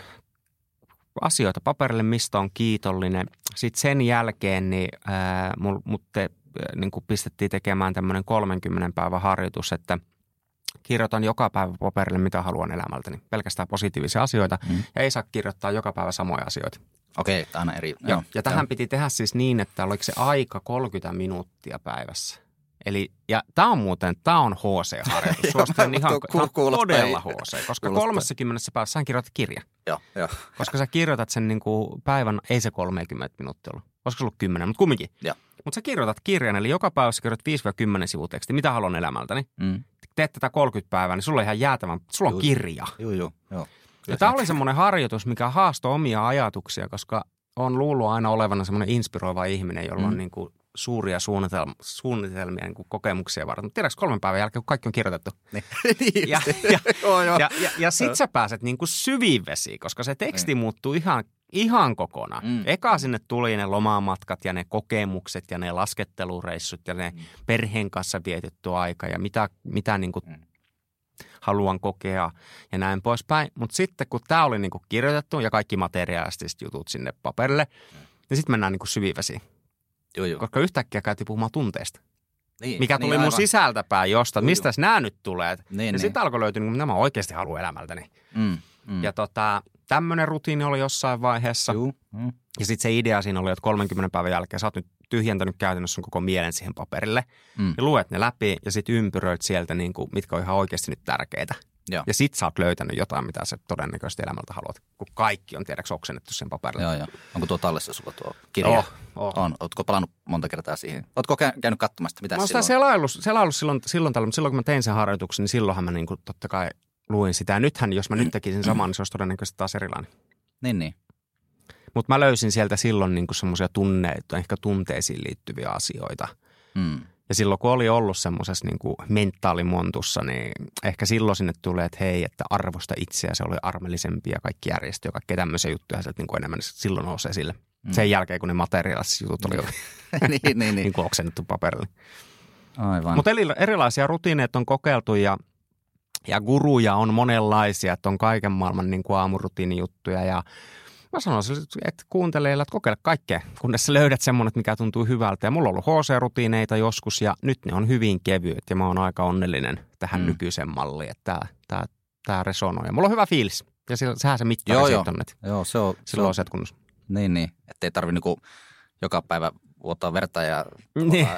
asioita paperille, mistä on kiitollinen. Sitten sen jälkeen niin äh, mul, mutte... niin kuin pistettiin tekemään tämmöinen kolmenkymmenen päivän harjoitus, että kirjoitan joka päivä paperille, mitä haluan elämältäni. Pelkästään positiivisia asioita mm. ja ei saa kirjoittaa joka päivä samoja asioita. Okei, okay, aina eri. Ja, joo, ja tähän joo. piti tehdä siis niin, että oliko se aika kolmekymmentä minuuttia päivässä. Eli, ja tämä on muuten, tämä on H C-harjoitus. Suosittelen ihan, on todella H C, koska kolmekymmentä päivässä kirjoitat kirja. Joo, joo. Koska sä kirjoitat sen niin kuin päivän, ei se kolmekymmentä minuuttia ollut. Olisiko ollut kymmenen, mutta kumminkin. Joo. Mutta sä kirjoitat kirjan, eli joka päivä sä kirjoitat viisi kymmenen sivutekstiä, mitä haluan elämältäni. Mm. Teet tätä kolmekymmentä päivää, niin sulla on ihan jäätävän, sulla on juu, kirja. Joo, joo, joo. Ja tämä oli semmoinen harjoitus, mikä haastoi omia ajatuksia, koska on luullut aina olevana semmoinen inspiroiva ihminen, jolla on mm. niin kuin suuria suunnitelmia, suunnitelmia niin kuin kokemuksia varten. Mutta tiedätkö kolmen päivän jälkeen, kun kaikki on kirjoitettu? Niin. ja ja, joo, joo. ja, ja, ja sit sä pääset niin kuin syviin vesiin, koska se teksti mm. muuttuu ihan... Ihan kokonaan. Mm. Eka sinne tuli ne lomamatkat ja ne kokemukset ja ne laskettelureissut ja ne mm. perheen kanssa vietetty aika ja mitä, mitä niin kuin mm. haluan kokea ja näin poispäin. Mutta sitten kun tämä oli niin kuin kirjoitettu ja kaikki materiaaliset jutut sinne paperille, mm. niin sitten mennään niin kuin syvivesiin. Joo, joo. Koska yhtäkkiä käytiin puhumaan tunteista. Niin, mikä tuli niin, mun aivan. sisältäpäin josta, mistä nämä nyt tulee. Niin, niin. niin sitten alkoi löytyä, niin mitä mä oikeasti haluan elämältäni. Mm, mm. Ja tota... Tämmöinen rutiini oli jossain vaiheessa. Juu, mm. Ja sitten se idea siinä oli, että kolmenkymmenen päivän jälkeen sä oot nyt tyhjentänyt käytännössä sun koko mielen siihen paperille. Mm. Ja luet ne läpi ja sitten ympyröit sieltä, niin kuin, mitkä on ihan oikeasti nyt tärkeitä. Joo. Ja sit sä oot löytänyt jotain, mitä sä todennäköisesti elämältä haluat, kun kaikki on tiedäks oksennettu sen paperille. Joo, joo. Onko tuo tallessa sulla tuo kirja? Oh, oh. On. Ootko palannut monta kertaa siihen? Ootko käynyt katsomassa, mitä mä silloin? Mä oon sitä selaillut, selaillut silloin, silloin, silloin, silloin, kun mä tein sen harjoituksen, niin silloinhan mä niin kuin, totta kai luin sitä. Ja nythän, jos mä nyt tekisin saman, niin se olisi todennäköisesti taas erilainen. Niin, niin. Mutta mä löysin sieltä silloin niinku semmoisia tunneita, ehkä tunteisiin liittyviä asioita. Mm. Ja silloin, kun oli ollut semmoisessa niinku mentaalimontussa, niin ehkä silloin sinne tulee, että hei, että arvosta itseä, se oli armellisempi ja kaikki järjestö ja kaikki tämmöisiä juttuja sieltä niinku enemmän silloin nousee sille. Mm. Sen jälkeen, kun ne materiaaliset jutut oli niin, niin, niin. niinku oksennettu paperille. Aivan. Mutta erilaisia rutiineita on kokeiltu ja Ja guruja on monenlaisia, että on kaiken maailman niin kuin aamurutiinijuttuja ja mä sanoisin, että kuunteleilla, että kokeile kaikkea, kunnes sä löydät semmoinen, mikä tuntuu hyvältä. Ja mulla on ollut H C-rutiineita joskus ja nyt ne on hyvin kevyet ja mä oon aika onnellinen tähän mm. nykyiseen malliin, että tää, tää, tää resonoi. Ja mulla on hyvä fiilis ja sehän se mittari joo, siitä on, että joo, se on, silloin se on, on niin, niin, ettei tarvi niinku joka päivä vuotaa verta ja niin,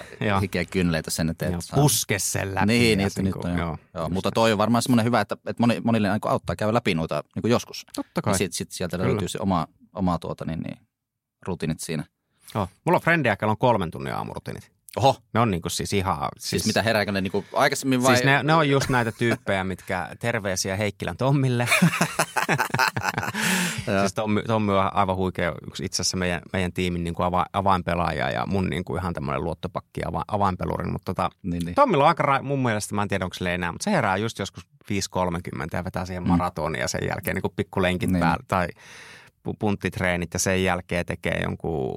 hikeä kyyneleitä sen eteen. Puske sen läpi. Niin, niin, niin kuin, joo. Joo, mutta toi on varmaan semmoinen hyvä, että, että moni, monille auttaa käydä läpi noita niin kuin joskus. Totta kai. Sitten sit sieltä Kyllä. löytyy se oma, oma tuota, niin, niin, rutiinit siinä. Joo. Mulla on frendejä, joilla on kolmen tunnin aamurutiinit. Oho. Ne on niin kuin siis ihan... Siis, siis mitä herääkö ne niin kuin aikaisemmin vai... Siis ne, ne on just näitä tyyppejä, mitkä terveisiä Heikkilän Tommille. Siis Tommi, Tommi on aivan huikea, yksi itse asiassa meidän, meidän tiimin niin kuin ava, avainpelaaja ja mun niin kuin ihan tämmöinen luottopakki ava, avainpelurin. Mutta tota, niin, niin. Tommilla on aika ra- mun mielestä, mä en tiedä onko se enää, mutta se herää just joskus viisi kolmekymmentä ja vetää siihen maratonia sen jälkeen niin kuin pikkulenkit niin. päälle tai... punttitreenit ja sen jälkeen tekee jonkun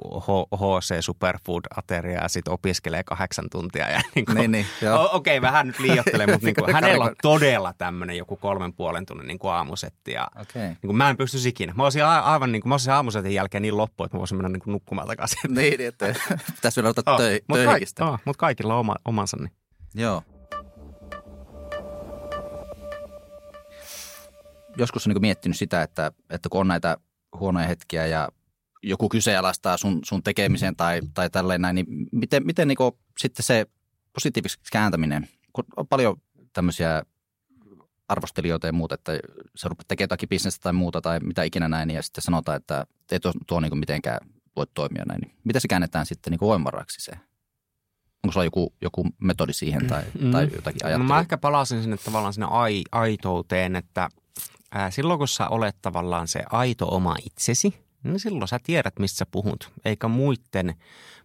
H C Superfood-ateriaa ja sitten opiskelee kahdeksan tuntia. Ja niin kuin, niin, niin, okei, okay, vähän nyt liioittelen, mutta niin kuin, hänellä on todella tämmöinen joku kolmen puolen tunnin niin kuin aamusetti. Ja, okay. niin kuin, mä en pystyisi ikinä. Mä olisin aivan niin kuin, mä olisin aamusetin jälkeen niin loppu, että mä voisin mennä niin kuin nukkumaan takaisin. Niin, että pitäisi vielä ottaa oh, töi, mut töihkistä. Kaik, oh, mutta kaikilla on oma, omansa. Niin. Joo. Joskus on niin kuin miettinyt sitä, että, että kun on näitä huonoja hetkiä ja joku kyseenalaistaa sun, sun tekemisen tai, tai tälleen näin, niin miten, miten niin kuin sitten se positiiviksi kääntäminen, kun on paljon tämmöisiä arvostelijoita ja muuta, että sä rupeat tekemään jotakin bisnestä tai muuta tai mitä ikinä näin ja sitten sanotaan, että ei tuo, tuo niin kuin mitenkään voi toimia näin. Miten se käännetään sitten niin kuin voimavaraksi se? Onko sulla joku, joku metodi siihen tai, mm. tai jotakin ajattelua? No mä ehkä palasin sinne tavallaan sinne ai, aitouteen, että silloin kun sä olet tavallaan se aito oma itsesi, niin silloin sä tiedät, mistä sä puhut, eikä muiden,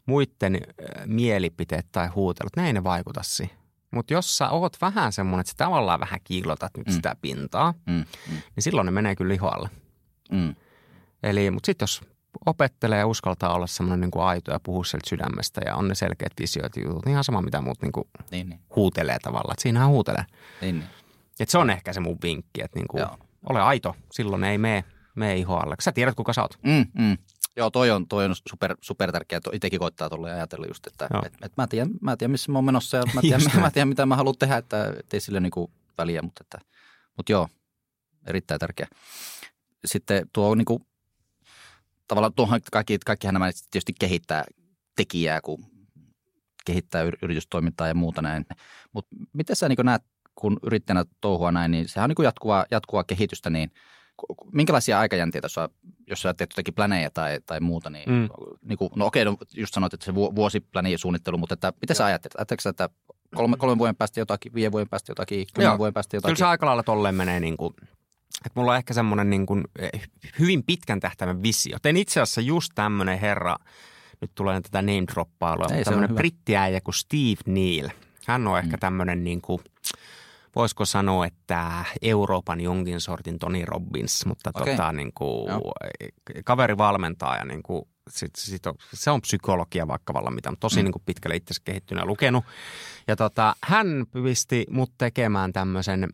muiden mielipiteet tai huutelut, näin ne vaikuta siihen. Mutta jos sä oot vähän semmoinen, että sä tavallaan vähän kiilotat nyt mm. sitä pintaa, mm. Mm. niin silloin ne menee kyllä lihoalle. Mm. Eli, mutta sitten jos opettelee ja uskaltaa olla semmoinen niin kuin aito ja puhua sieltä sydämestä ja on ne selkeät visioit ja jutut, niin ihan sama mitä muut niin kuin niin, niin. huutelee tavallaan, että siinähän huutelee. Niin, niin. Että se on ehkä se mun vinkki, että niin kuin ole aito, silloin ei mene, mene ihoalle. Sä tiedät, kuka sä oot. Mm, mm. Joo, toi on, toi on super, super tärkeää. Itsekin koittaa tuolla ja ajatella just, että et, et mä, tiedän, mä tiedän, missä mä oon menossa ja mä tiedän, mä tiedän mitä mä haluan tehdä, että ei sille niinku väliä. Mutta, että, mutta joo, erittäin tärkeä. Sitten tuo on niinku, tavallaan tuohon kaikki, kaikkihan nämä tietysti kehittää tekijää, kun kehittää yritystoimintaa ja muuta näin. Mutta miten sä niinku näet, kun yrittäjänä touhua näin, niin sehän on niin jatkuvaa, jatkuvaa kehitystä, niin minkälaisia aikajänteitä, jos sä teet jotakin planeja tai, tai muuta, niin, mm. niin kuin, no okei, no just sanoit, että se vuosipläni suunnittelu, mutta että, mitä sä ajattelet? Ajatteletko sä, että kolme, kolmen vuoden päästä jotakin, viiden vuoden päästä jotakin, kymmenen vuoden päästä jotakin? Kyllä se aika lailla tolleen menee niin kuin, että mulla on ehkä semmoinen niin kuin hyvin pitkän tähtäimen visio. Tein itse asiassa just tämmöinen herra, nyt tulee tätä name-droppailua, mutta tämmöinen brittiäijä kuin Steve Neil. Hän on ehkä mm. tämmöinen niin kuin, voisiko sanoa, että Euroopan jonkin sortin Tony Robbins, mutta okay. tota, niin kuin, kaveri valmentaa ja niin kuin, sit, sit on, se on psykologia vaikka valla mitä, mutta tosi mm. niin kuin pitkälle itse kehittynä lukenut. Ja tota, hän pisti mut tekemään tämmöisen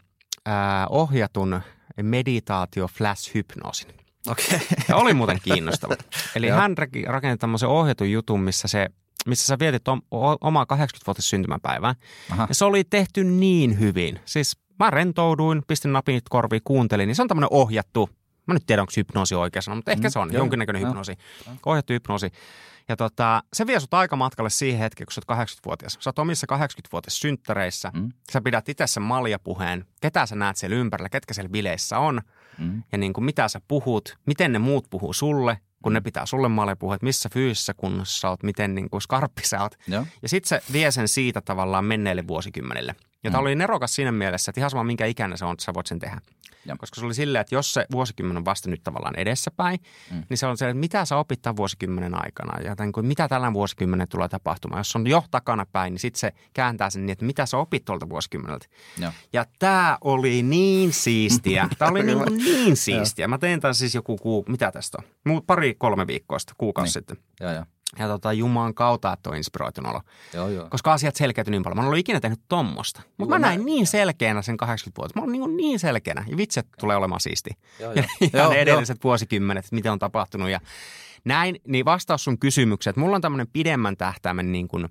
äh, ohjatun meditaatio-flash-hypnoosin. Okay. Ja oli muuten kiinnostava. Eli hän rakensi tämmöisen ohjatun jutun, missä se missä sä vietit omaa kahdeksankymmentävuotias syntymäpäivää. Aha. Ja se oli tehty niin hyvin. Siis mä rentouduin, pistin napin korviin, kuuntelin, niin se on tämmöinen ohjattu. Mä nyt tiedän, onko hypnoosi oikea sana, mutta ehkä mm, se on joo, jonkinnäköinen joo, hypnoosi. Joo. Ohjattu hypnoosi. Ja tota, se vie sut aikamatkalle siihen hetkeen, kun sä oot kahdeksankymmentävuotias. Sä oot omissa kahdeksankymmentävuotias synttäreissä. Mm. Sä pidät itse sen maljapuheen. Ketä sä näet siellä ympärillä, ketkä siellä bileissä on. Mm. Ja niin kuin mitä sä puhut, miten ne muut puhuu sulle. Kun ne pitää sulle maljapuhua, että missä fyysisessä kunnossa sä oot, miten niin kuin skarppi sä oot. Joo. Ja sit se vie sen siitä tavallaan menneille vuosikymmenille. Ja tämä mm. oli nerokas siinä mielessä, että ihan sama minkä ikäinen se on, sä voit sen tehdä. Joo. Koska se oli silleen, että jos se vuosikymmen on vasta nyt tavallaan edessäpäin, mm. niin se on se, että mitä sä opit tämän vuosikymmenen aikana ja tämän, mitä tällä vuosikymmenen tulee tapahtumaan. Jos on jo takanapäin, niin sitten se kääntää sen niin, että mitä sä opit tuolta vuosikymmeneltä. Joo. Ja tämä oli niin siistiä. Tämä oli niin, niin siistiä. Mä tein tämän siis joku kuu, mitä tästä on? Pari, kolme viikkoa sitten, kuukausi niin. sitten. Joo, joo. Ja tota, Jumalan kautta, että on inspiroitunut olo. Joo, joo. Koska asiat selkeytyi niin paljon. Mä en ollut ikinä tehnyt tommosta. Mutta mä näin mä... niin selkeänä sen kahdeksankymmentä vuotta. Mä olin niin, niin selkeänä. Ja vitset tulee olemaan siisti. Joo, joo. Ja joo, ne edelliset joo. vuosikymmenet, mitä on tapahtunut. Ja näin, niin vastaus sun kysymykseen. Että mulla on tämmöinen pidemmän tähtäimen niin kuin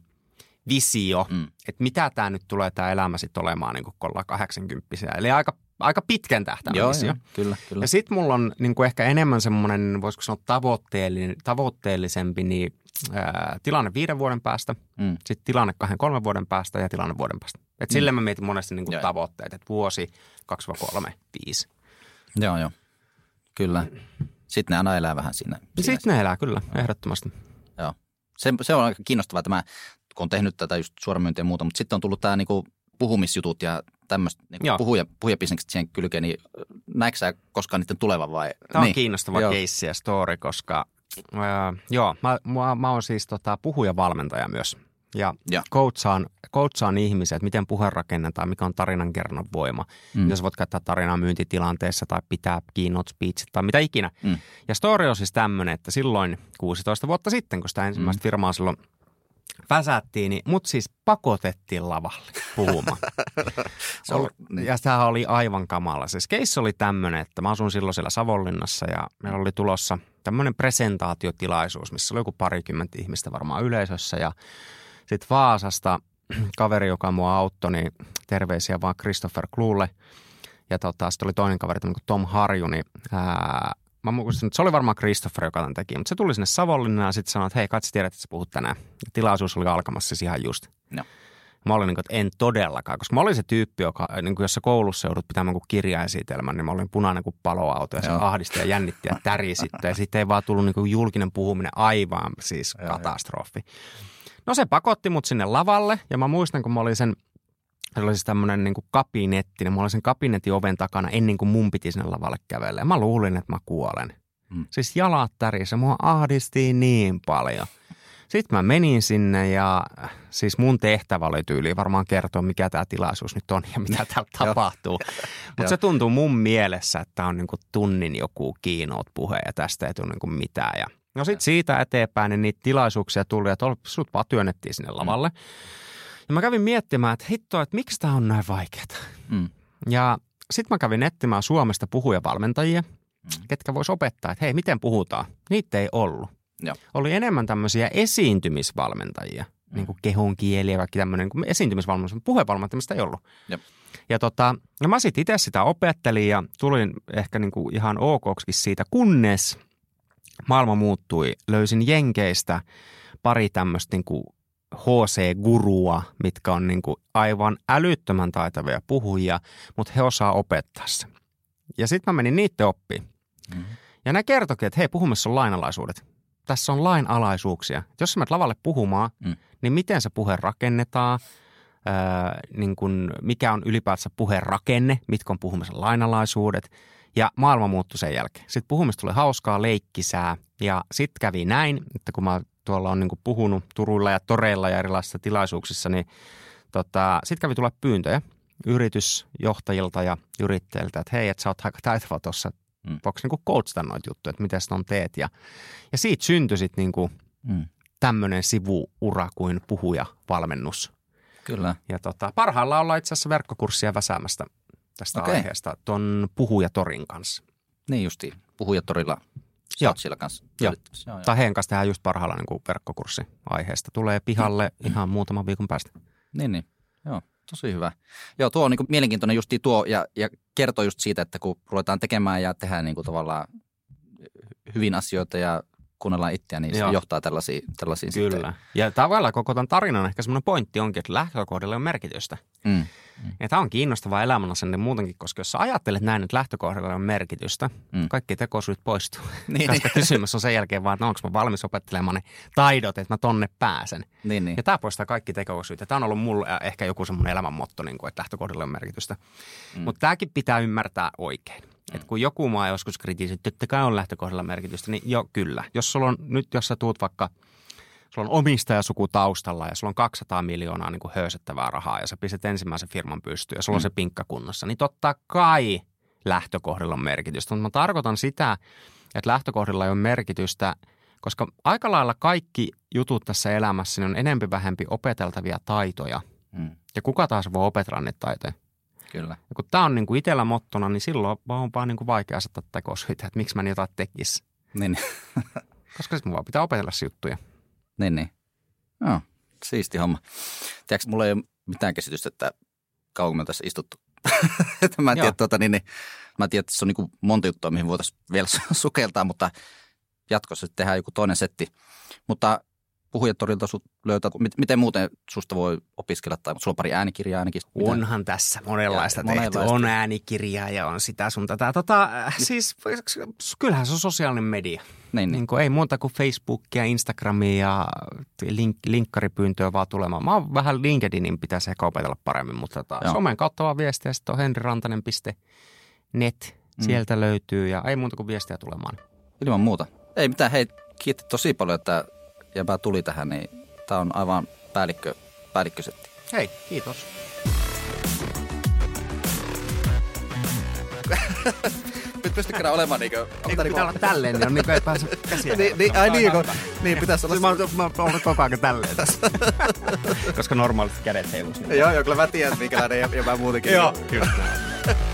visio, mm. että mitä tää nyt tulee tää elämä sitten olemaan niin kuin ollaan kahdeksankymppisiä. Eli aika, aika pitkän tähtäimen joo, visio. Joo, kyllä, kyllä. Ja sit mulla on niin kuin ehkä enemmän semmoinen, voisiko sanoa tavoitteellinen, tavoitteellisempi, niin Ää, tilanne viiden vuoden päästä, mm. sitten tilanne kahden, kolmen vuoden päästä ja tilanne vuoden päästä. Et mm. sille mä mietin monesti niinku tavoitteet, että vuosi, kaksi, kolme, viisi. Joo, joo. Kyllä. Sitten ne aina elää vähän siinä. siinä sitten siinä. ne elää, kyllä, joo. ehdottomasti. Joo. Se, se on aika kiinnostavaa, että mä, kun on tehnyt tätä just suoramyyntiä ja muuta, mutta sitten on tullut tää niinku puhumisjutut ja tämmöistä niin puhuja, puhujabisnekset siihen kylkeen, niin näetkö sä koskaan niiden tulevan vai? Tämä on niin. kiinnostava keissi ja story, koska... Öö, joo, mä, mä, mä oon siis tota, puhujavalmentaja myös. ja, ja. Coachaan, coachaan ihmisiä, että miten puhe rakennetaan, mikä on tarinankerronnan voima. Mm. Jos voit käyttää tarinaa myyntitilanteessa tai pitää keynote speech tai mitä ikinä. Mm. Ja story on siis tämmöinen, että silloin kuusitoista vuotta sitten, kun sitä ensimmäistä mm. firmaa silloin väsättiin, niin mut siis pakotettiin lavalle puhumaan. Oli, niin. Ja sehän oli aivan kamala. Se keissi oli tämmöinen, että mä asun silloin siellä Savonlinnassa ja meillä oli tulossa tämmöinen presentaatiotilaisuus, missä oli joku parikymmentä ihmistä varmaan yleisössä. Ja sitten Vaasasta kaveri, joka mua auttoi, niin terveisiä vaan Christopher Kluule. Ja tota, sitten oli toinen kaveri, niin kuin Tom Harju, niin ää, mä muistin, se oli varmaan Christopher, joka tämän teki, mutta se tuli sinne Savonlinnaan ja sitten sanoi, että hei, katsi tiedät, että sä puhut tänään. Ja tilaisuus oli alkamassa siis ihan just. No. Mä olin niin kuin, että en todellakaan, koska mä olin se tyyppi, joka, niin kuin, jossa koulussa joudut pitämään kuin kirjaesitelmän, niin mä olin punainen kuin paloauto ja se ahdisti ja jännitti ja täri sitten. Ja sitten ei vaan tullut niin kuin julkinen puhuminen aivan siis joo, katastrofi. Jo. No se pakotti mut sinne lavalle ja mä muistan, kun mä olin sen, se oli siis tämmöinen niin kuin kabinetti, niin mä olin sen kabinetin oven takana ennen kuin mun piti sinne lavalle kävellä. Ja mä luulin, että mä kuolen. Mm. Siis jalat tärisi, mua ahdisti niin paljon. Sitten mä menin sinne ja siis mun tehtävä oli tyyliin varmaan kertoa, mikä tämä tilaisuus nyt on ja mitä täällä tapahtuu. Mutta se tuntuu mun mielessä, että tämä on niin kuin tunnin joku keynote-puhe ja tästä ei tule niin kuin mitään. Ja no sitten siitä eteenpäin niin niitä tilaisuuksia tuli, että sut vaan työnnettiin sinne lavalle. Mm. Ja mä kävin miettimään, että hittoa, että miksi tämä on näin vaikeaa. Mm. Ja sitten mä kävin etsimään Suomesta puhujavalmentajia, mm. ketkä vois opettaa, että hei, miten puhutaan. Niitä ei ollut. Joo. Oli enemmän tämmöisiä esiintymisvalmentajia, mm. niin kuin kehon kieli ja kaikki tämmöinen niin esiintymisvalmentajia, mutta puhevalmentajista ei ollut. Jop. Ja tota, ja mä sitten itse sitä opettelin ja tulin ehkä niin kuin ihan okoksikin siitä, kunnes maailma muuttui. Löysin Jenkeistä pari tämmöistä niin kuin H C-gurua, mitkä on niin kuin aivan älyttömän taitavia puhujia, mutta he osaa opettaa se. Ja sitten mä menin niiden oppiin. Mm-hmm. Ja nämä kertoikin, että hei, puhumassa on lainalaisuudet. Tässä on lainalaisuuksia. Jos sä menet lavalle puhumaan, mm. niin miten se puhe rakennetaan, ää, niin kun mikä on ylipäätänsä puheen rakenne, mitkä on puhumisen lainalaisuudet. Ja maailma muuttui sen jälkeen. Sitten puhumista tuli hauskaa, leikkisää. Ja sitten kävi näin, että kun mä tuolla on niin kuin puhunut turuilla ja toreilla ja erilaisissa tilaisuuksissa, niin tota, sitten kävi tulla pyyntöjä yritysjohtajilta ja yrittäjiltä, että hei, että sä oot aika taitava tuossa, mm. voiko niin kuin coachata noita juttuja, että mitä sä on teet. Ja, ja siitä syntyi sitten niin kuin mm. tämmöinen sivuura kuin puhujavalmennus. Kyllä. Ja tota, parhaillaan ollaan itse asiassa verkkokurssia väsäämästä tästä okay. aiheesta ton Puhujatorin kanssa. Niin justiin, Puhujatorilla. Joo. Kanssa. Joo. Joo, joo. Tai Henkasta tehdään just parhailla niin verkkokurssi aiheesta. Tulee pihalle mm. ihan muutaman viikon päästä. Niin, niin. Joo, tosi hyvä. Joo, tuo on niin kuin mielenkiintoinen justi tuo ja, ja kertoo just siitä, että kun ruvetaan tekemään ja tehdään niin kuin tavallaan hyvin asioita ja kuunnellaan itseä, niin joo. se johtaa tällaisiin, tällaisiin kyllä. sitten. Kyllä. Ja tavallaan koko tämän tarinan ehkä semmoinen pointti onkin, että lähtökohdalla on merkitystä. Mm. Ja tämä on kiinnostavaa elämänasenne muutenkin, koska jos sä ajattelet näin, että lähtökohdalla on merkitystä, mm. kaikki tekosyyt poistuu. Niin, koska niin. kysymys on sen jälkeen vaan, että onko mä valmis opettelemaan ne taidot, että mä tonne pääsen. Niin, niin. Ja tämä poistaa kaikki tekosyyt. Ja tämä on ollut mulle ehkä joku semmoinen elämänmotto, niin kuin, että lähtökohdalla on merkitystä. Mm. Mutta tämäkin pitää ymmärtää oikein. Mm. Että kun joku maa joskus kritisoi, että totta kai on lähtökohdalla merkitystä, niin jo kyllä. Jos sulla on nyt, jos sä tuut vaikka... Sulla on omistajasuku taustalla ja sulla on kaksisataa miljoonaa niin kuin höysettävää rahaa ja sä pistät ensimmäisen firman pystyyn ja sulla mm. on se pinkka kunnossa. Niin totta kai lähtökohdilla on merkitystä. Mutta mä tarkoitan sitä, että lähtökohdilla ei ole merkitystä, koska aika lailla kaikki jutut tässä elämässä niin on enempi vähempi opeteltavia taitoja. Mm. Ja kuka taas voi opetella niitä taitoja? Kyllä. Ja kun tää on niin kuin itsellä mottona, niin silloin on vaan niin kuin vaikea asettaa tekosyitä, että miksi mä jotain tekisin. Niin. Koska sit mun vaan pitää opetella se juttuja. Niin, niin. Joo, siisti homma. Tiedätkö, mulla ei ole mitään käsitystä, että kauan me on tässä istuttu. mä, en tiedä, tuota, niin, niin, mä en tiedä, että se on niin kuin monta juttua, mihin voitaisiin vielä sukeltaa, mutta jatkossa tehdään joku toinen setti. Mutta Puhujatorilta sut löytää, miten muuten susta voi opiskella, tai sulla on pari äänikirjaa ainakin. Mitä? Onhan tässä monenlaista ja, tehty. Monenlaista. On äänikirjaa ja on sitä sun tätä. Tota, siis kyllähän se on sosiaalinen media. Niin, niin. Niin ei muuta kuin Facebookia, Instagramia ja link, linkkaripyyntöä vaan tulemaan. Mä oon vähän LinkedInin, pitäisi ehkä opetella paremmin, mutta tota, somen kautta vaan viestiä. Sitten on henri rantanen piste net, sieltä mm. löytyy ja ei muuta kuin viestiä tulemaan. Ilman muuta. Ei mitään, hei, kiitti tosi paljon, että... ja mä tulin tähän, niin tämä on aivan päällikkö, päällikkösetti. Hei, kiitos. Nyt pystykään olemaan niinkö... Niin, pitää olla tälleen, niin on niinkö ei pääse käsiä. Ai niinkö, niin pitäisi olla... Mä olen koko ajan tälleen tässä. Koska normaalisti kädet heiluu. Joo, joo, kyllä mä tiedän minkälainen ja mä muutenkin. Joo, kyllä.